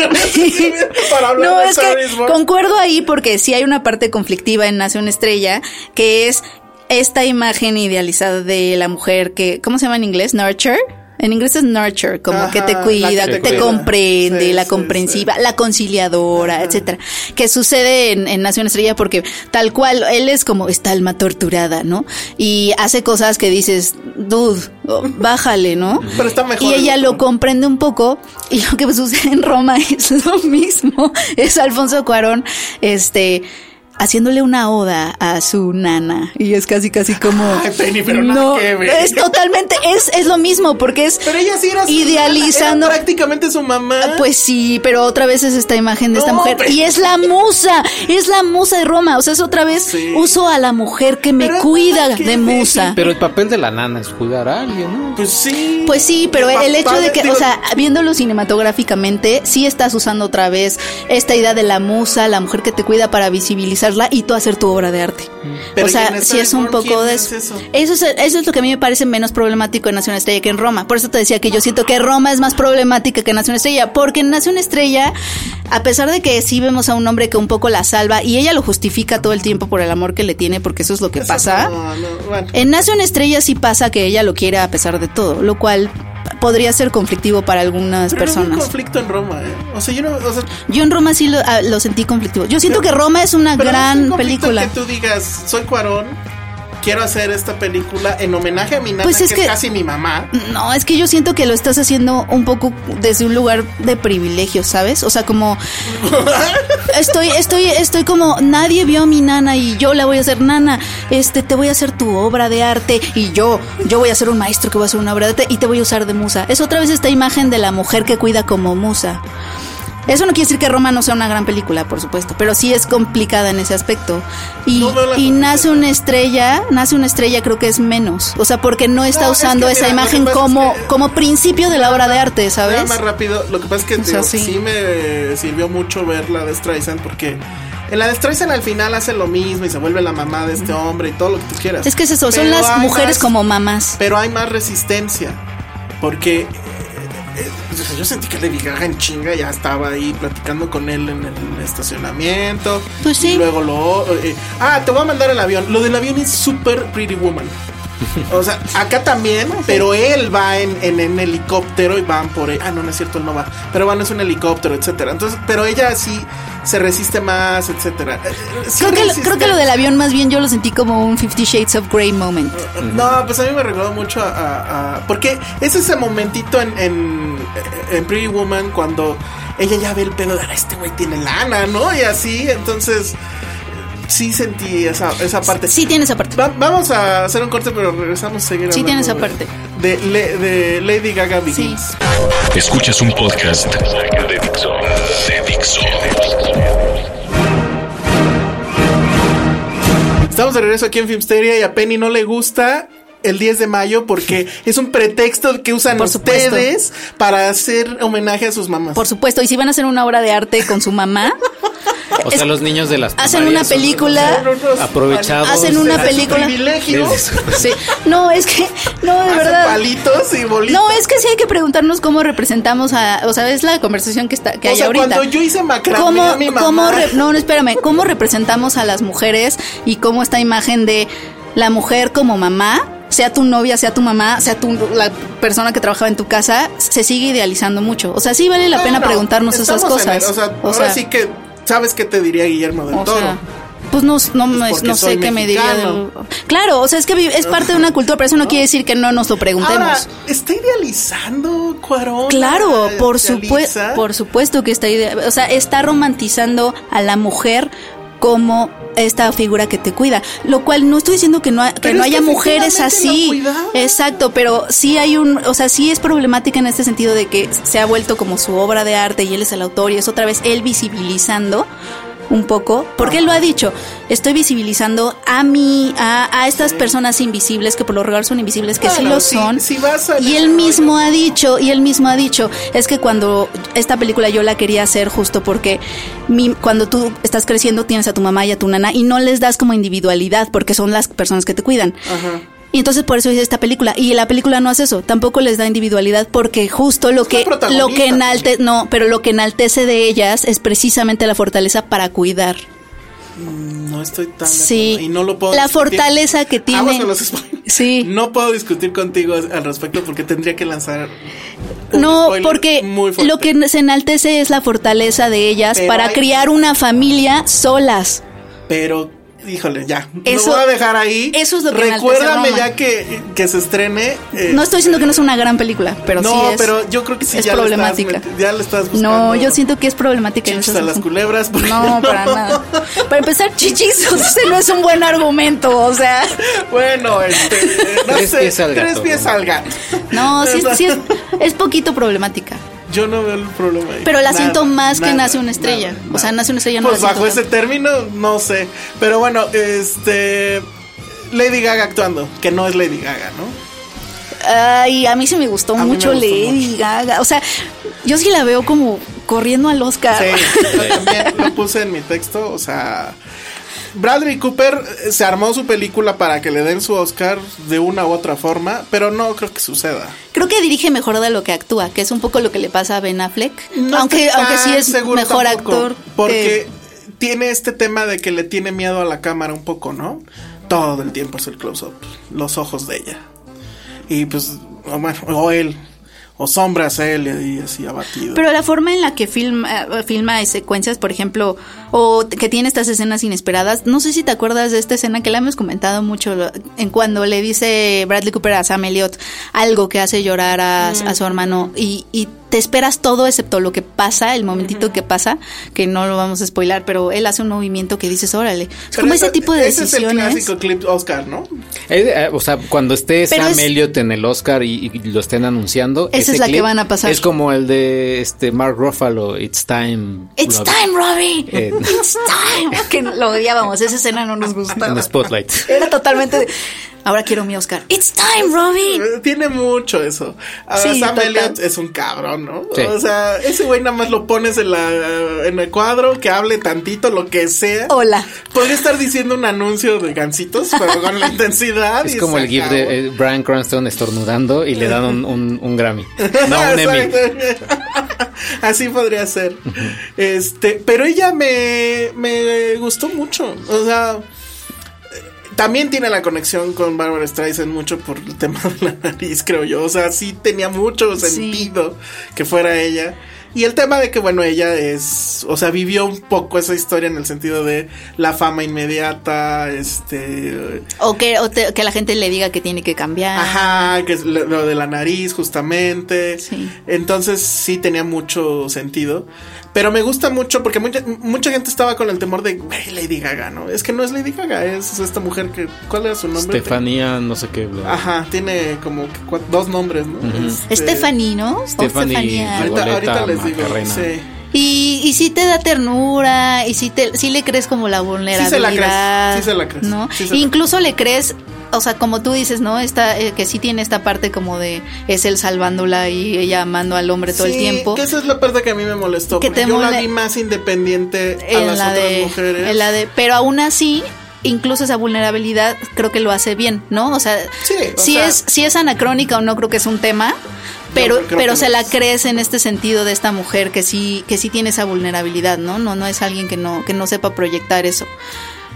Para hablar no, de es que concuerdo ahí porque sí hay una parte conflictiva en Nace una Estrella, que es esta imagen idealizada de la mujer que, ¿cómo se llama en inglés? Nurture. En inglés es nurture, como ajá, que te cuida, que te, te cuida. comprende, sí, la comprensiva, sí, sí. la conciliadora, ajá. etcétera. Que sucede en, en Nación Estrella porque tal cual, él es como esta alma torturada, ¿no? Y hace cosas que dices, dude, bájale, ¿no? Pero está mejor. Y ella lo comprende un poco y lo que sucede en Roma es lo mismo. Es Alfonso Cuarón, este... haciéndole una oda a su nana. Y es casi, casi como... Ay, Penny, pero no, nada que ver. Es totalmente... Es, es lo mismo, porque es... Pero ella sí era su idealizando nana, era prácticamente su mamá. Pues sí, pero otra vez es esta imagen de no, esta mujer. Pero... Y es la musa. Es la musa de Roma. O sea, es otra vez sí. uso a la mujer que me pero cuida que de musa. Pero el papel de la nana es cuidar a alguien, ¿no? Pues sí. Pues sí, pero el, el hecho de que... Digo... O sea, viéndolo cinematográficamente, sí estás usando otra vez esta idea de la musa, la mujer que te cuida para visibilizar y tú hacer tu obra de arte. Pero o sea, si es un poco de eso. Es eso. Eso, es, eso es lo que a mí me parece menos problemático en Nace una Estrella que en Roma. Por eso te decía que yo siento que Roma es más problemática que Nace una Estrella, porque en Nace una Estrella, a pesar de que sí vemos a un hombre que un poco la salva y ella lo justifica todo el tiempo por el amor que le tiene, porque eso es lo que eso pasa. No, no, bueno. En Nace una Estrella sí pasa que ella lo quiere a pesar de todo, lo cual podría ser conflictivo para algunas pero personas. No hay conflicto en Roma, ¿eh? O sea, yo no, o sea, yo en Roma sí lo, ah, lo sentí conflictivo. Yo siento pero, que Roma es una gran no película. Que tú digas, soy Cuarón, quiero hacer esta película en homenaje a mi nana, pues es que, que es casi mi mamá. No, es que yo siento que lo estás haciendo un poco desde un lugar de privilegio, ¿sabes? O sea, como estoy estoy estoy como nadie vio a mi nana y yo la voy a hacer nana. Este, te voy a hacer tu obra de arte y yo yo voy a ser un maestro que va a hacer una obra de arte y te voy a usar de musa. Es otra vez esta imagen de la mujer que cuida como musa. Eso no quiere decir que Roma no sea una gran película, por supuesto, pero sí es complicada en ese aspecto. Y, no y Nace una Estrella, Nace una Estrella creo que es menos. O sea, porque no está no, usando es que, esa mira, imagen como, es que, como principio de la obra de arte, ¿sabes? Más rápido, lo que pasa es que o sea, digo, sí. sí me sirvió mucho ver la de Streisand porque... En la de Streisand al final hace lo mismo y se vuelve la mamá de este hombre y todo lo que tú quieras. Es que es eso, pero son las mujeres más, como mamás. Pero hay más resistencia porque... Yo sentí que Lady Gaga en chinga ya estaba ahí platicando con él en el estacionamiento. Pues sí. Y luego lo... Eh, ah, te voy a mandar el avión. Lo del avión es súper Pretty Woman. O sea, acá también, pero él va en, en, en helicóptero y van por él. Ah, no, no es cierto, él no va. Pero van, bueno, es un helicóptero, etcétera. Entonces, pero ella sí se resiste más, etcétera. Sí creo, que, creo que lo del avión más bien yo lo sentí como un Fifty Shades of Grey moment. No, pues a mí me recordó mucho a... a, a porque es ese momentito en, en, en Pretty Woman cuando ella ya ve el pelo de este güey tiene lana, ¿no? Y así, entonces... Sí sentí esa, esa parte. Sí, sí tiene esa parte. Va, vamos a hacer un corte, pero regresamos a seguir. Sí tiene esa parte. De, de, de Lady Gaga Begins. Sí. Escuchas un podcast de Dixo. De Dixo. Estamos de regreso aquí en Filmsteria y a Penny no le gusta el diez de mayo porque es un pretexto que usan ustedes para hacer homenaje a sus mamás. Por supuesto, y si van a hacer una obra de arte con su mamá... O sea, es, los niños de las hacen una película, aprovechados, hacen una película. Sí. No, es que no, de hacen verdad. Palitos y bolitas. No, es que sí hay que preguntarnos cómo representamos a, o sea, es la conversación que está que o hay sea, ahorita. Cuando yo hice macramé a mi mamá. ¿Cómo re, no, no, espérame, cómo representamos a las mujeres y cómo esta imagen de la mujer como mamá, sea tu novia, sea tu mamá, sea tu, la persona que trabajaba en tu casa, se sigue idealizando mucho. O sea, sí vale la no, pena no, preguntarnos esas cosas. El, o sea, o ahora sea, sí que ¿sabes qué te diría Guillermo del o Toro? Sea, pues no, no, pues no sé qué mexicano. Me diría. Del... Claro, o sea, es que es parte de una cultura, pero eso no, no quiere decir que no nos lo preguntemos. Ahora, ¿está idealizando Cuarón? Claro, por supuesto, por supuesto que está idealizando. O sea, está romantizando a la mujer como esta figura que te cuida, lo cual no estoy diciendo que no, ha, que no haya mujeres así, exacto, pero sí hay un, o sea, sí es problemática en este sentido de que se ha vuelto como su obra de arte y él es el autor y es otra vez él visibilizando un poco, porque él lo ha dicho, estoy visibilizando a mí, a, a estas sí. personas invisibles que por lo regular son invisibles, que bueno, sí lo si, son, si y él mismo ha dicho, y él mismo ha dicho, es que cuando esta película yo la quería hacer justo porque mi, cuando tú estás creciendo tienes a tu mamá y a tu nana y no les das como individualidad porque son las personas que te cuidan. Ajá. Y entonces por eso hice esta película. Y la película no hace eso, tampoco les da individualidad porque justo lo que lo que enalte, no, pero lo que enaltece de ellas es precisamente la fortaleza para cuidar. No estoy tan sí. y no lo puedo la discutir. Fortaleza que tiene. Sí. No puedo discutir contigo al respecto porque tendría que lanzar un no, porque muy fuerte. Lo que se enaltece es la fortaleza de ellas pero para hay... criar una familia solas. Pero híjole, ya, eso, lo voy a dejar ahí. Eso es lo que recuérdame ya que, que se estrene. Eh, no estoy diciendo que no es una gran película, pero no, sí es. No, pero yo creo que sí es ya problemática. Lo estás, ya lo estás buscando. No, yo siento que es problemática. Chichis a las culebras. No, no, para nada. Para empezar, chichis, o sea, no es un buen argumento, o sea. Bueno, este, no tres sé, pies al gato, tres pies al gato. No, sí, sí es, es poquito problemática. Yo no veo el problema ahí. Pero la nada, siento más nada, que nace una estrella. Nada, nada. O sea, nace una estrella no pues la bajo ese término, no sé. Pero bueno, este... Lady Gaga actuando, que no es Lady Gaga, ¿no? Ay, a mí sí me gustó a mucho me gustó Lady mucho. Gaga. O sea, yo sí la veo como corriendo al Oscar. Sí, yo también lo puse en mi texto, o sea... Bradley Cooper se armó su película para que le den su Oscar de una u otra forma, pero no creo que suceda. Creo que dirige mejor de lo que actúa, que es un poco lo que le pasa a Ben Affleck, no aunque aunque sí es mejor tampoco, actor. Porque que... tiene este tema de que le tiene miedo a la cámara un poco, ¿no? Todo el tiempo es el close-up, los ojos de ella. Y pues, o, bueno, o él... O sombras a él y así abatido. Pero la forma en la que filma, filma secuencias, por ejemplo, o que tiene estas escenas inesperadas. No sé si te acuerdas de esta escena que la hemos comentado mucho en cuando le dice Bradley Cooper a Sam Elliott algo que hace llorar a, mm. a su hermano y, y te esperas todo excepto lo que pasa, el momentito uh-huh. que pasa, que no lo vamos a spoilar, pero él hace un movimiento que dices, órale. Es como ese tipo de ese decisiones. Ese es el clásico clip Oscar, ¿no? Eh, eh, o sea, cuando esté pero Sam es, Elliott en el Oscar y, y lo estén anunciando. Esa es la que van a pasar. Es como el de este Mark Ruffalo, It's Time, It's Robbie. Time, Robbie. Eh, It's Time. Que lo odiábamos, esa escena no nos gustaba. En el Spotlight. Era totalmente... De, ahora quiero mi Oscar. It's Time, Robbie. Tiene mucho eso. Ahora, sí, Sam Elliott es un cabrón, ¿no? Sí. O sea, ese güey nada más lo pones en la en el cuadro, que hable tantito, lo que sea. Hola. Podría estar diciendo un anuncio de gansitos, pero con la intensidad. Es y como el gif de eh, Bryan Cranston estornudando y le dan un, un, un Grammy. No, un Emmy. Así podría ser. Uh-huh. Este, pero ella me, me gustó mucho. O sea... También tiene la conexión con Barbra Streisand mucho por el tema de la nariz, creo yo. O sea, sí tenía mucho sentido sí. que fuera ella. Y el tema de que, bueno, ella es, o sea, vivió un poco esa historia en el sentido de la fama inmediata, este... O que, o te, que la gente le diga que tiene que cambiar. Ajá, que es lo, lo de la nariz, justamente. Sí. Entonces sí tenía mucho sentido. Pero me gusta mucho porque mucha, mucha gente estaba con el temor de, güey, Lady Gaga, ¿no? Es que no es Lady Gaga, es esta mujer que... ¿Cuál era su nombre? Estefanía, no sé qué. Bla. Ajá, tiene como que cuatro, dos nombres, ¿no? Uh-huh. Este, Stephanie, ¿no? Stephanie. Ahorita, ahorita les digo, sí. Y, y sí te da ternura, y sí, te, sí le crees como la vulnerabilidad. Sí se la crees, sí se la crees. ¿No? Sí se Incluso la crees. le crees... O sea, como tú dices, ¿no? Esta, eh, que sí tiene esta parte como de es él salvándola y ella amando al hombre todo sí, el tiempo. Sí, que esa es la parte que a mí me molestó. Que te Yo mole... la vi más independiente a las la otras de, mujeres. En la de, pero aún así, incluso esa vulnerabilidad creo que lo hace bien, ¿no? O sea, sí, o si, sea es, si es anacrónica o no, creo que es un tema, pero, pero se la crees en este sentido de esta mujer que sí, que sí tiene esa vulnerabilidad, ¿no? No, no es alguien que no, que no sepa proyectar eso.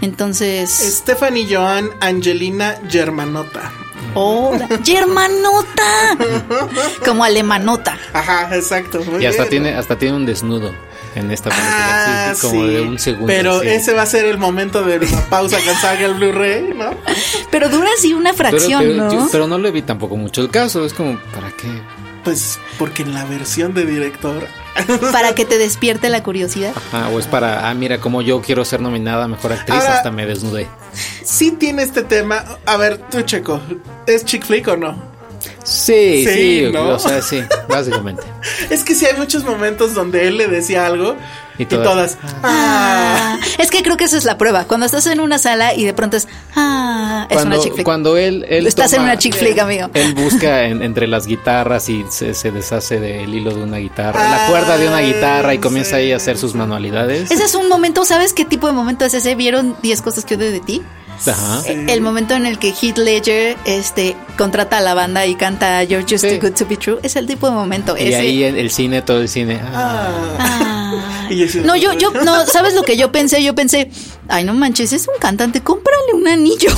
Entonces... Stephanie Joan Angelina Germanota. ¡Oh! ¡Germanota! Como alemanota. Ajá, exacto. Muy y hasta bien. tiene hasta tiene un desnudo en esta película. Ah, sí, como sí. de un segundo. Pero sí. ese va a ser el momento de la pausa que salga el Blu-ray, ¿no? Pero dura así una fracción, pero, pero, ¿no? Yo, pero no le vi tampoco mucho el caso. Es como, ¿para qué...? Pues porque en la versión de director... Para que te despierte la curiosidad. Ajá, o es para... Ah, mira, como yo quiero ser nominada a Mejor Actriz, ahora, hasta me desnudé. Sí tiene este tema... A ver, tú, Checo, ¿es chick flick o no? Sí, sí, sí, ¿no? O sea, sí, básicamente. Es que sí hay muchos momentos donde él le decía algo... Y todas. Y todas ah. Ah, es que creo que esa es la prueba. Cuando estás en una sala y de pronto es ah, es cuando, una chick flick. Cuando él, él estás toma, en una chick flick, amigo. Él busca en, entre las guitarras y se, se deshace del hilo de una guitarra, ah, la cuerda de una guitarra y comienza sí. ahí a hacer sus manualidades. Ese es un momento, ¿sabes qué tipo de momento es ese? ¿Vieron diez cosas que odio de ti? Ajá. Sí. El momento en el que Heath Ledger este, contrata a la banda y canta You're Just sí. Too Good to Be True. Es el tipo de momento. Y ese. Ahí el, el cine, todo el cine. Ah. Ah. No, yo, yo, no, ¿sabes lo que yo pensé? Yo pensé, ay, no manches, es un cantante, cómprale un anillo.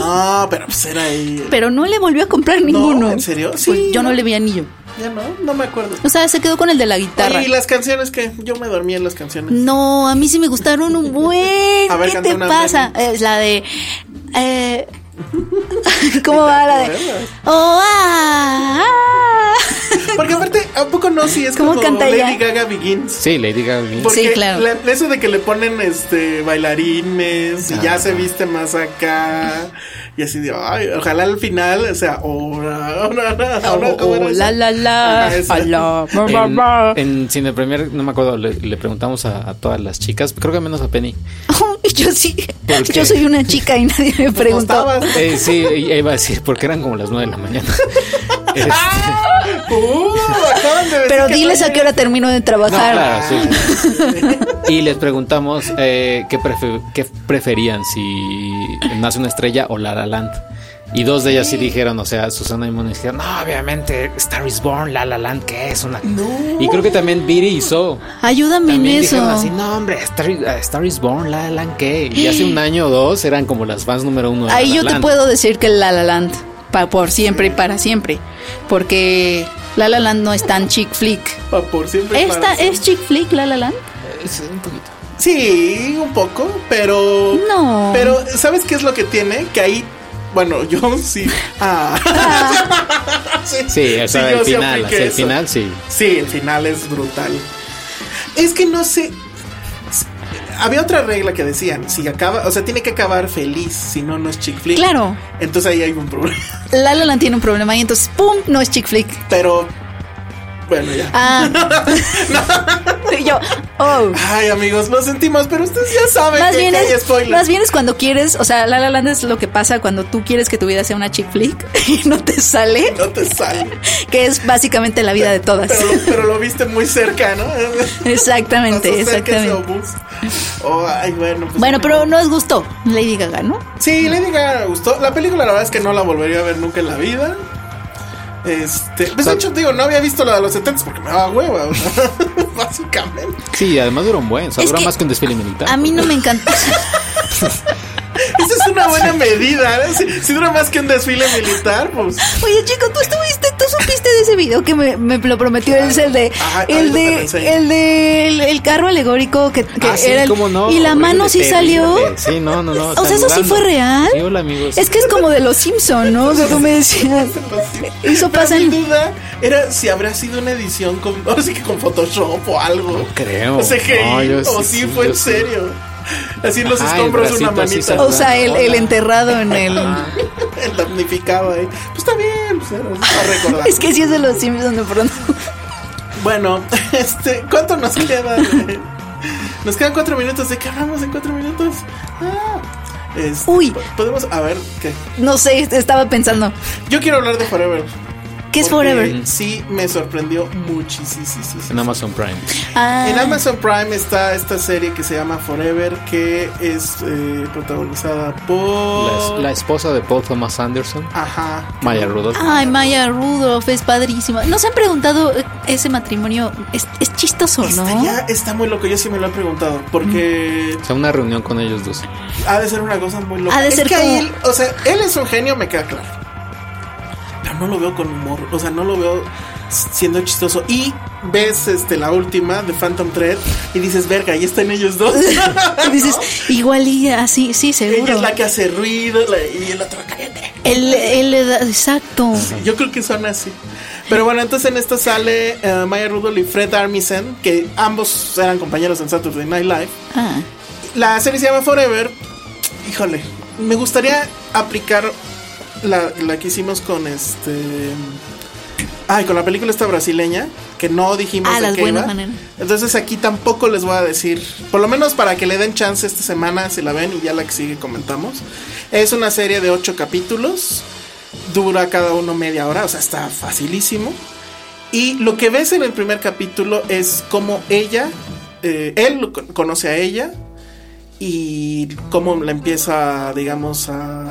Ah, no, pero pues era ahí. Pero no le volvió a comprar ninguno. No, ¿en serio? Pues sí. Yo no, no le vi anillo. Ya no, no me acuerdo. O sea, se quedó con el de la guitarra. Oye, y las canciones que yo me dormí en las canciones. No, a mí sí me gustaron un buen. A ver, ¿qué te pasa? Es la de. Eh, ¿Cómo va la de? Oh, ah, ah. Porque aparte, ¿a poco no? Sí, es como Lady ella? Gaga Begins. Sí, Lady Gaga Begins. Porque sí, claro. La, eso de que le ponen este bailarines y ah. ya se viste más acá. Y así de, ay, ojalá al final, o sea, ahora, ahora, ahora, ¿cómo era? La, la, la, la, la. En, en Cine Premier, no me acuerdo, le, le preguntamos a, a todas las chicas, creo que menos a Penny. Yo sí, yo soy una chica y nadie me preguntó. Eh, sí, iba a decir, porque eran como las nueve de la mañana. Este. Ah, uh, pero diles a qué hora termino de trabajar. No, claro, sí. Y les preguntamos eh, ¿qué, prefer- qué preferían, si Nace una estrella o La La Land. Y dos de ellas sí dijeron, o sea, Susana y Mona dijeron, no, obviamente, Star Is Born, La La Land, ¿qué es? Una... No. Y creo que también Biri hizo. Ayúdame en eso. Dijeron así, no, hombre, Star, Star Is Born, La La Land, ¿qué? Y hace un año o dos eran como las fans número uno de Ahí La La Land. Ahí yo te puedo decir que La La Land, pa, por siempre y para siempre, porque La La Land no es tan chick flick. Pa, por siempre Esta para ¿Es siempre. chick flick La La Land? Es un poquito. Sí, un poco, pero... No. Pero, ¿sabes qué es lo que tiene? Que ahí... Bueno, yo sí. Ah. sí, sí, o sea, sí, el final, sí, el eso. final sí. Sí, el final es brutal. Es que no sé. Había otra regla que decían, si acaba, o sea, tiene que acabar feliz, si no, no es chick flick. Claro. Entonces ahí hay un problema. La La Land tiene un problema y entonces, ¡pum!, no es chick flick. Pero... Bueno, ya. Ah. no. Yo, oh. Ay, amigos, lo sentimos, pero ustedes ya saben más que, bien que es, hay spoilers. Más bien es cuando quieres, o sea, La La Land es lo que pasa cuando tú quieres que tu vida sea una chick flick y no te sale. No te sale. Que es básicamente la vida pero, de todas. Pero, pero lo viste muy cerca, ¿no? Exactamente, exactamente. Oh, ay, bueno. Pues bueno, pero no nos gustó Lady Gaga, ¿no? Sí, Lady Gaga me gustó. La película, la verdad es que no la volvería a ver nunca en la vida. Este, pues o sea, de hecho digo, no había visto la de los setentas porque me daba hueva, o sea, básicamente. Sí, además duró un buen, o sea, duró más que un desfile militar. A mí no me encantó. Esa es una buena medida, ¿eh? Si, si dura más que un desfile militar, pues. Oye, chico, tú estuviste tú supiste de ese video que me, me lo prometió? Es el de, ajá, el, de el de el, el carro alegórico que, que ah, sí, era el, cómo no, y la mano sí salió. Sí, no, no, no. O sea, eso sí fue real. Sí, hola, amigos. Es que es como de los Simpson, ¿no? O sea, tú me decías. Eso pasa. Mi duda era si habrá sido una edición con, ahora sí que con Photoshop o algo. No creo. O sea, que o sí fue en serio. Así en los escombros una manita. O sea, el, el enterrado en el... el damnificado ahí. Pues está bien, pues, para recordar. Es que sí es de los Simpsons de pronto. Bueno, este, ¿cuánto nos queda? Nos quedan cuatro minutos. ¿De qué hablamos en cuatro minutos? Ah, este, uy. Podemos, a ver, ¿qué? No sé, estaba pensando. Yo quiero hablar de Forever. ¿Qué es Forever? Sí, me sorprendió muchísimo. Sí, sí, sí. En Amazon Prime. Ah. En Amazon Prime está esta serie que se llama Forever, que es eh, protagonizada por... La, la esposa de Paul Thomas Anderson. Ajá. Maya Rudolph. Ay, Maya Rudolph, es padrísima. ¿No se han preguntado ese matrimonio? Es, es chistoso, ¿no? Estaría, está muy loco, yo sí me lo han preguntado, porque... O sea, una reunión con ellos dos. Ha de ser una cosa muy loca. Ha de ser es que como... él, o sea, él es un genio, me queda claro. Pero no lo veo con humor, o sea, no lo veo siendo chistoso. Y ves este la última de Phantom Thread y dices, verga, ahí están ellos dos. Y dices, ¿no? Igual y así, sí, seguro. Ella es la que hace ruido la, y el otro caliente. El, el, exacto. Sí, yo creo que son así. Pero bueno, entonces en esta sale uh, Maya Rudolph y Fred Armisen, que ambos eran compañeros en Saturday Night Live. Ah. La serie se llama Forever. Híjole, me gustaría aplicar... La, la que hicimos con este. Ay, con la película esta brasileña, que no dijimos ah, de las qué buenas iba. Maneras. Entonces aquí tampoco les voy a decir, por lo menos para que le den chance esta semana, si la ven y ya la que sigue comentamos. Es una serie de ocho capítulos, dura cada uno media hora, o sea, está facilísimo. Y lo que ves en el primer capítulo es cómo ella, eh, él conoce a ella. Y cómo la empieza, digamos, a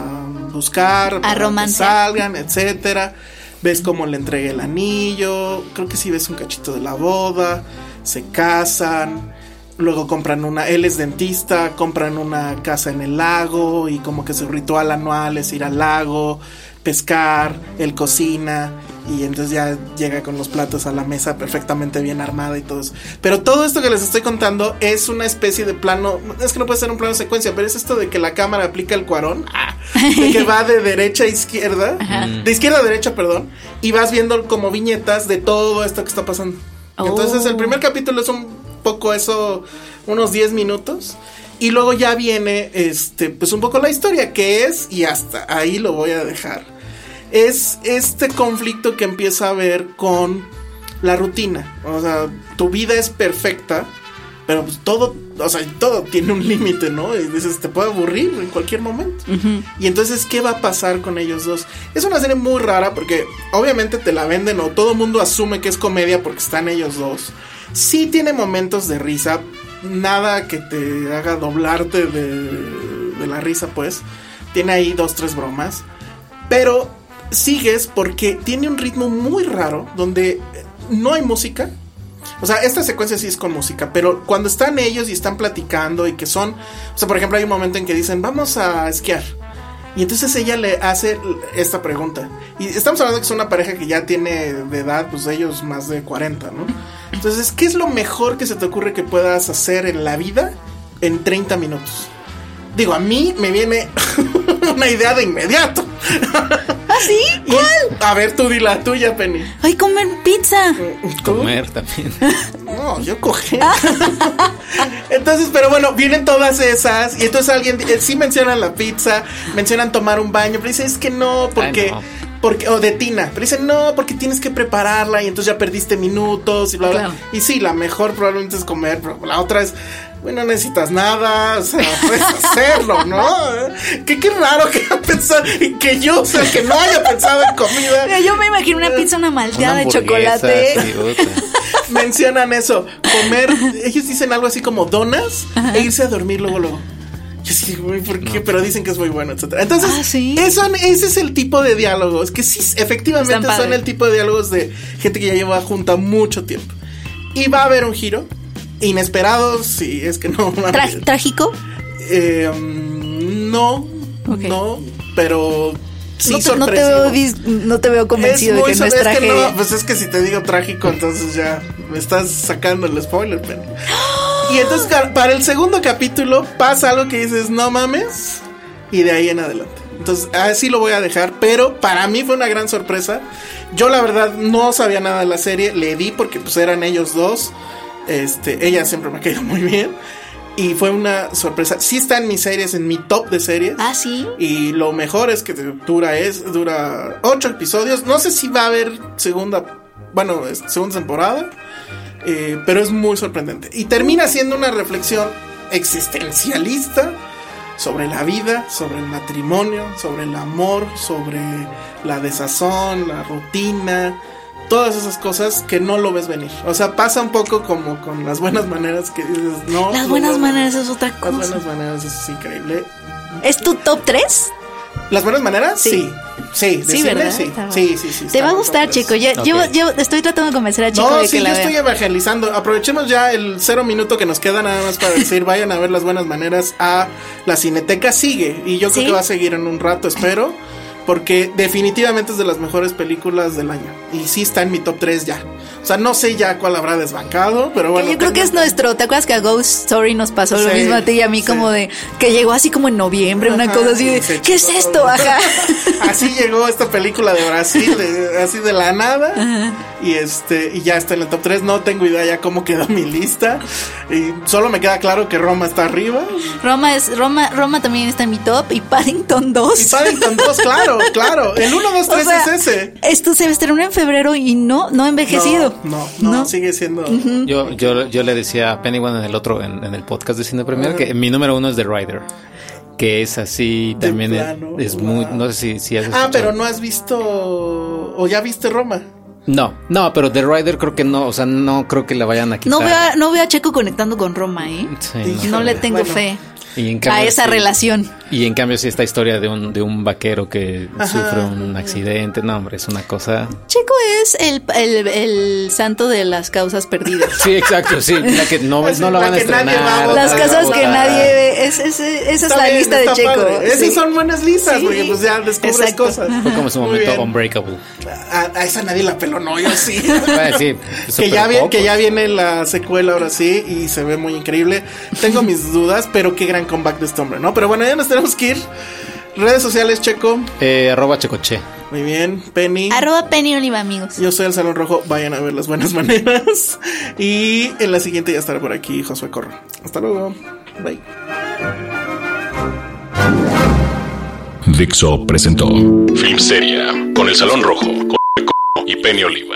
buscar, a romancear, salgan, etcétera. Ves cómo le entrega el anillo. Creo que sí ves un cachito de la boda. Se casan. Luego compran una... Él es dentista. Compran una casa en el lago. Y como que su ritual anual es ir al lago, pescar, él cocina. Y entonces ya llega con los platos a la mesa perfectamente bien armada y todo eso. Pero todo esto que les estoy contando es una especie de plano. Es que no puede ser un plano secuencia, pero es esto de que la cámara aplica el cuarón. Ah, de que va de derecha a izquierda. Ajá. De izquierda a derecha, perdón. Y vas viendo como viñetas de todo esto que está pasando. Oh. Entonces el primer capítulo es un poco eso, unos diez minutos. Y luego ya viene este, pues un poco la historia que es, y hasta ahí lo voy a dejar. Es este conflicto que empieza a ver con la rutina. O sea, tu vida es perfecta, pero pues todo, o sea, todo tiene un límite, ¿no? Y dices, te puede aburrir en cualquier momento. Uh-huh. Y entonces, ¿qué va a pasar con ellos dos? Es una serie muy rara porque obviamente te la venden o todo el mundo asume que es comedia porque están ellos dos. Sí tiene momentos de risa, nada que te haga doblarte de, de la risa, pues. Tiene ahí dos, tres bromas, pero... Sigues porque tiene un ritmo muy raro donde no hay música. O sea, esta secuencia sí es con música, pero cuando están ellos y están platicando y que son... O sea, por ejemplo, hay un momento en que dicen, vamos a esquiar. Y entonces ella le hace esta pregunta. Y estamos hablando que es una pareja que ya tiene de edad, pues ellos más de cuarenta, ¿no? Entonces, ¿qué es lo mejor que se te ocurre que puedas hacer en la vida en treinta minutos? Digo, a mí me viene una idea de inmediato. ¿Ah, sí? ¿Cuál? A ver, tú di la tuya, Penny. Ay, comer pizza. ¿Tú? Comer también. No, yo cogí. Entonces, pero bueno, vienen todas esas. Y entonces alguien, eh, sí mencionan la pizza, mencionan tomar un baño, pero dice, es que no, porque... Ay, no. Porque, o de tina, pero dicen, no, porque tienes que prepararla y entonces ya perdiste minutos y bla, claro. Bla. Y sí, la mejor probablemente es comer, pero la otra es, bueno, no necesitas nada, o sea, puedes hacerlo, ¿no? Qué, qué raro que pensar, que yo, o sea, que no haya pensado en comida. Mira, yo me imagino una pizza, una malteada de chocolate. Sí, mencionan eso, comer, ellos dicen algo así como donas. Ajá. E irse a dormir luego, luego. Yo sí, güey, ¿por qué? No. Pero dicen que es muy bueno, etcétera. Entonces, ah, ¿sí? eso, ese es el tipo de diálogos que sí, efectivamente son el tipo de diálogos de gente que ya lleva junta mucho tiempo. Y va a haber un giro inesperado, si es que no. Tra- ¿Trágico? Eh, no, okay. No, pero sí, no te, sorpresivo. No te veo, no te veo convencido de que no es traje. Que no, pues es que si te digo trágico, entonces ya me estás sacando el spoiler, pero... Y entonces para el segundo capítulo pasa algo que dices, no mames, y de ahí en adelante. Entonces así lo voy a dejar, pero para mí fue una gran sorpresa. Yo la verdad no sabía nada de la serie, le di porque pues eran ellos dos. Este, ella siempre me ha caído muy bien. Y fue una sorpresa. Sí está en mis series, en mi top de series. Ah, sí. Y lo mejor es que dura es dura ocho episodios. No sé si va a haber segunda, bueno, segunda temporada, eh, pero es muy sorprendente. Y termina siendo una reflexión existencialista sobre la vida, sobre el matrimonio, sobre el amor, sobre la desazón, la rutina, todas esas cosas que no lo ves venir. O sea, pasa un poco como con Las Buenas Maneras, que dices, no. Las Buenas Maneras es otra cosa. Las Buenas Maneras es increíble. ¿Es tu top tres? ¿Las Buenas Maneras? Sí. Sí, sí, sí, ¿verdad? Sí. Sí, sí, sí. Te va a gustar, chico. Ya, okay. yo, yo estoy tratando de convencer a Chico no, de sí, que la vea. No, sí, yo estoy evangelizando. Aprovechemos ya el cero minuto que nos queda nada más para decir, vayan a ver Las Buenas Maneras a la Cineteca. Sigue. Y yo creo ¿Sí? que va a seguir en un rato, espero. Porque definitivamente es de las mejores películas del año. Y sí está en mi top tres ya. O sea, no sé ya cuál habrá desbancado, pero bueno. Yo creo que es nuestro. ¿Te acuerdas que a Ghost Story nos pasó sí, lo mismo a ti y a mí? Sí. Como de que llegó así como en noviembre, ajá, una cosa así de ¿qué chico, es esto? Ajá. Así llegó esta película de Brasil, de, así de la nada. Ajá. Y este y ya está en el top tres. No tengo idea ya cómo quedó mi lista. Y solo me queda claro que Roma está arriba. Roma es Roma Roma también está en mi top. Y Paddington dos. Y Paddington dos, claro, claro. El uno, dos, tres, o sea, es ese. Esto se estrenó en febrero y no, no ha envejecido. No. No, no, no, sigue siendo. Uh-huh. Yo, yo, yo le decía a Penny One en el otro, en, en el podcast de Cine Premier, uh-huh, que mi número uno es The Rider, que es así de también plano, es, es wow. Muy, no sé si, si has escuchado. Ah, pero no has visto o ya viste Roma. No, no, pero The Rider creo que no, o sea, no creo que la vayan a quitar. No veo, a, no veo a Checo conectando con Roma, ¿eh? Sí, no, no le tengo bueno. fe. Y en cambio, a esa sí, relación. Y en cambio sí esta historia de un de un vaquero que ajá, sufre un accidente. No, hombre, es una cosa. Checo es el, el, el santo de las causas perdidas. Sí, exacto, sí. La que no, pues no la, la van a estrenar. Va a las casas que nadie ve. Es, es, es, esa está es la bien, lista de Checo. Padre. Esas sí, son buenas listas, sí, porque pues ya descubres exacto, cosas. Fue como su momento Unbreakable. A, a esa nadie la peló, no, yo sí. Bueno, sí que, ya viene, que ya viene la secuela ahora sí y se ve muy increíble. Tengo mis dudas, pero qué gran comeback de este hombre, ¿no? Pero bueno, ya nos tenemos que ir. Redes sociales, Checo. Eh, arroba Checoche. Muy bien, Penny. Arroba Penny Oliva, amigos. Yo soy el Salón Rojo. Vayan a ver Las Buenas Maneras. Y en la siguiente ya estará por aquí Josué Corro. Hasta luego. Bye. Dixo presentó Filmsteria con el Salón Rojo, Josué Corro y Penny Oliva.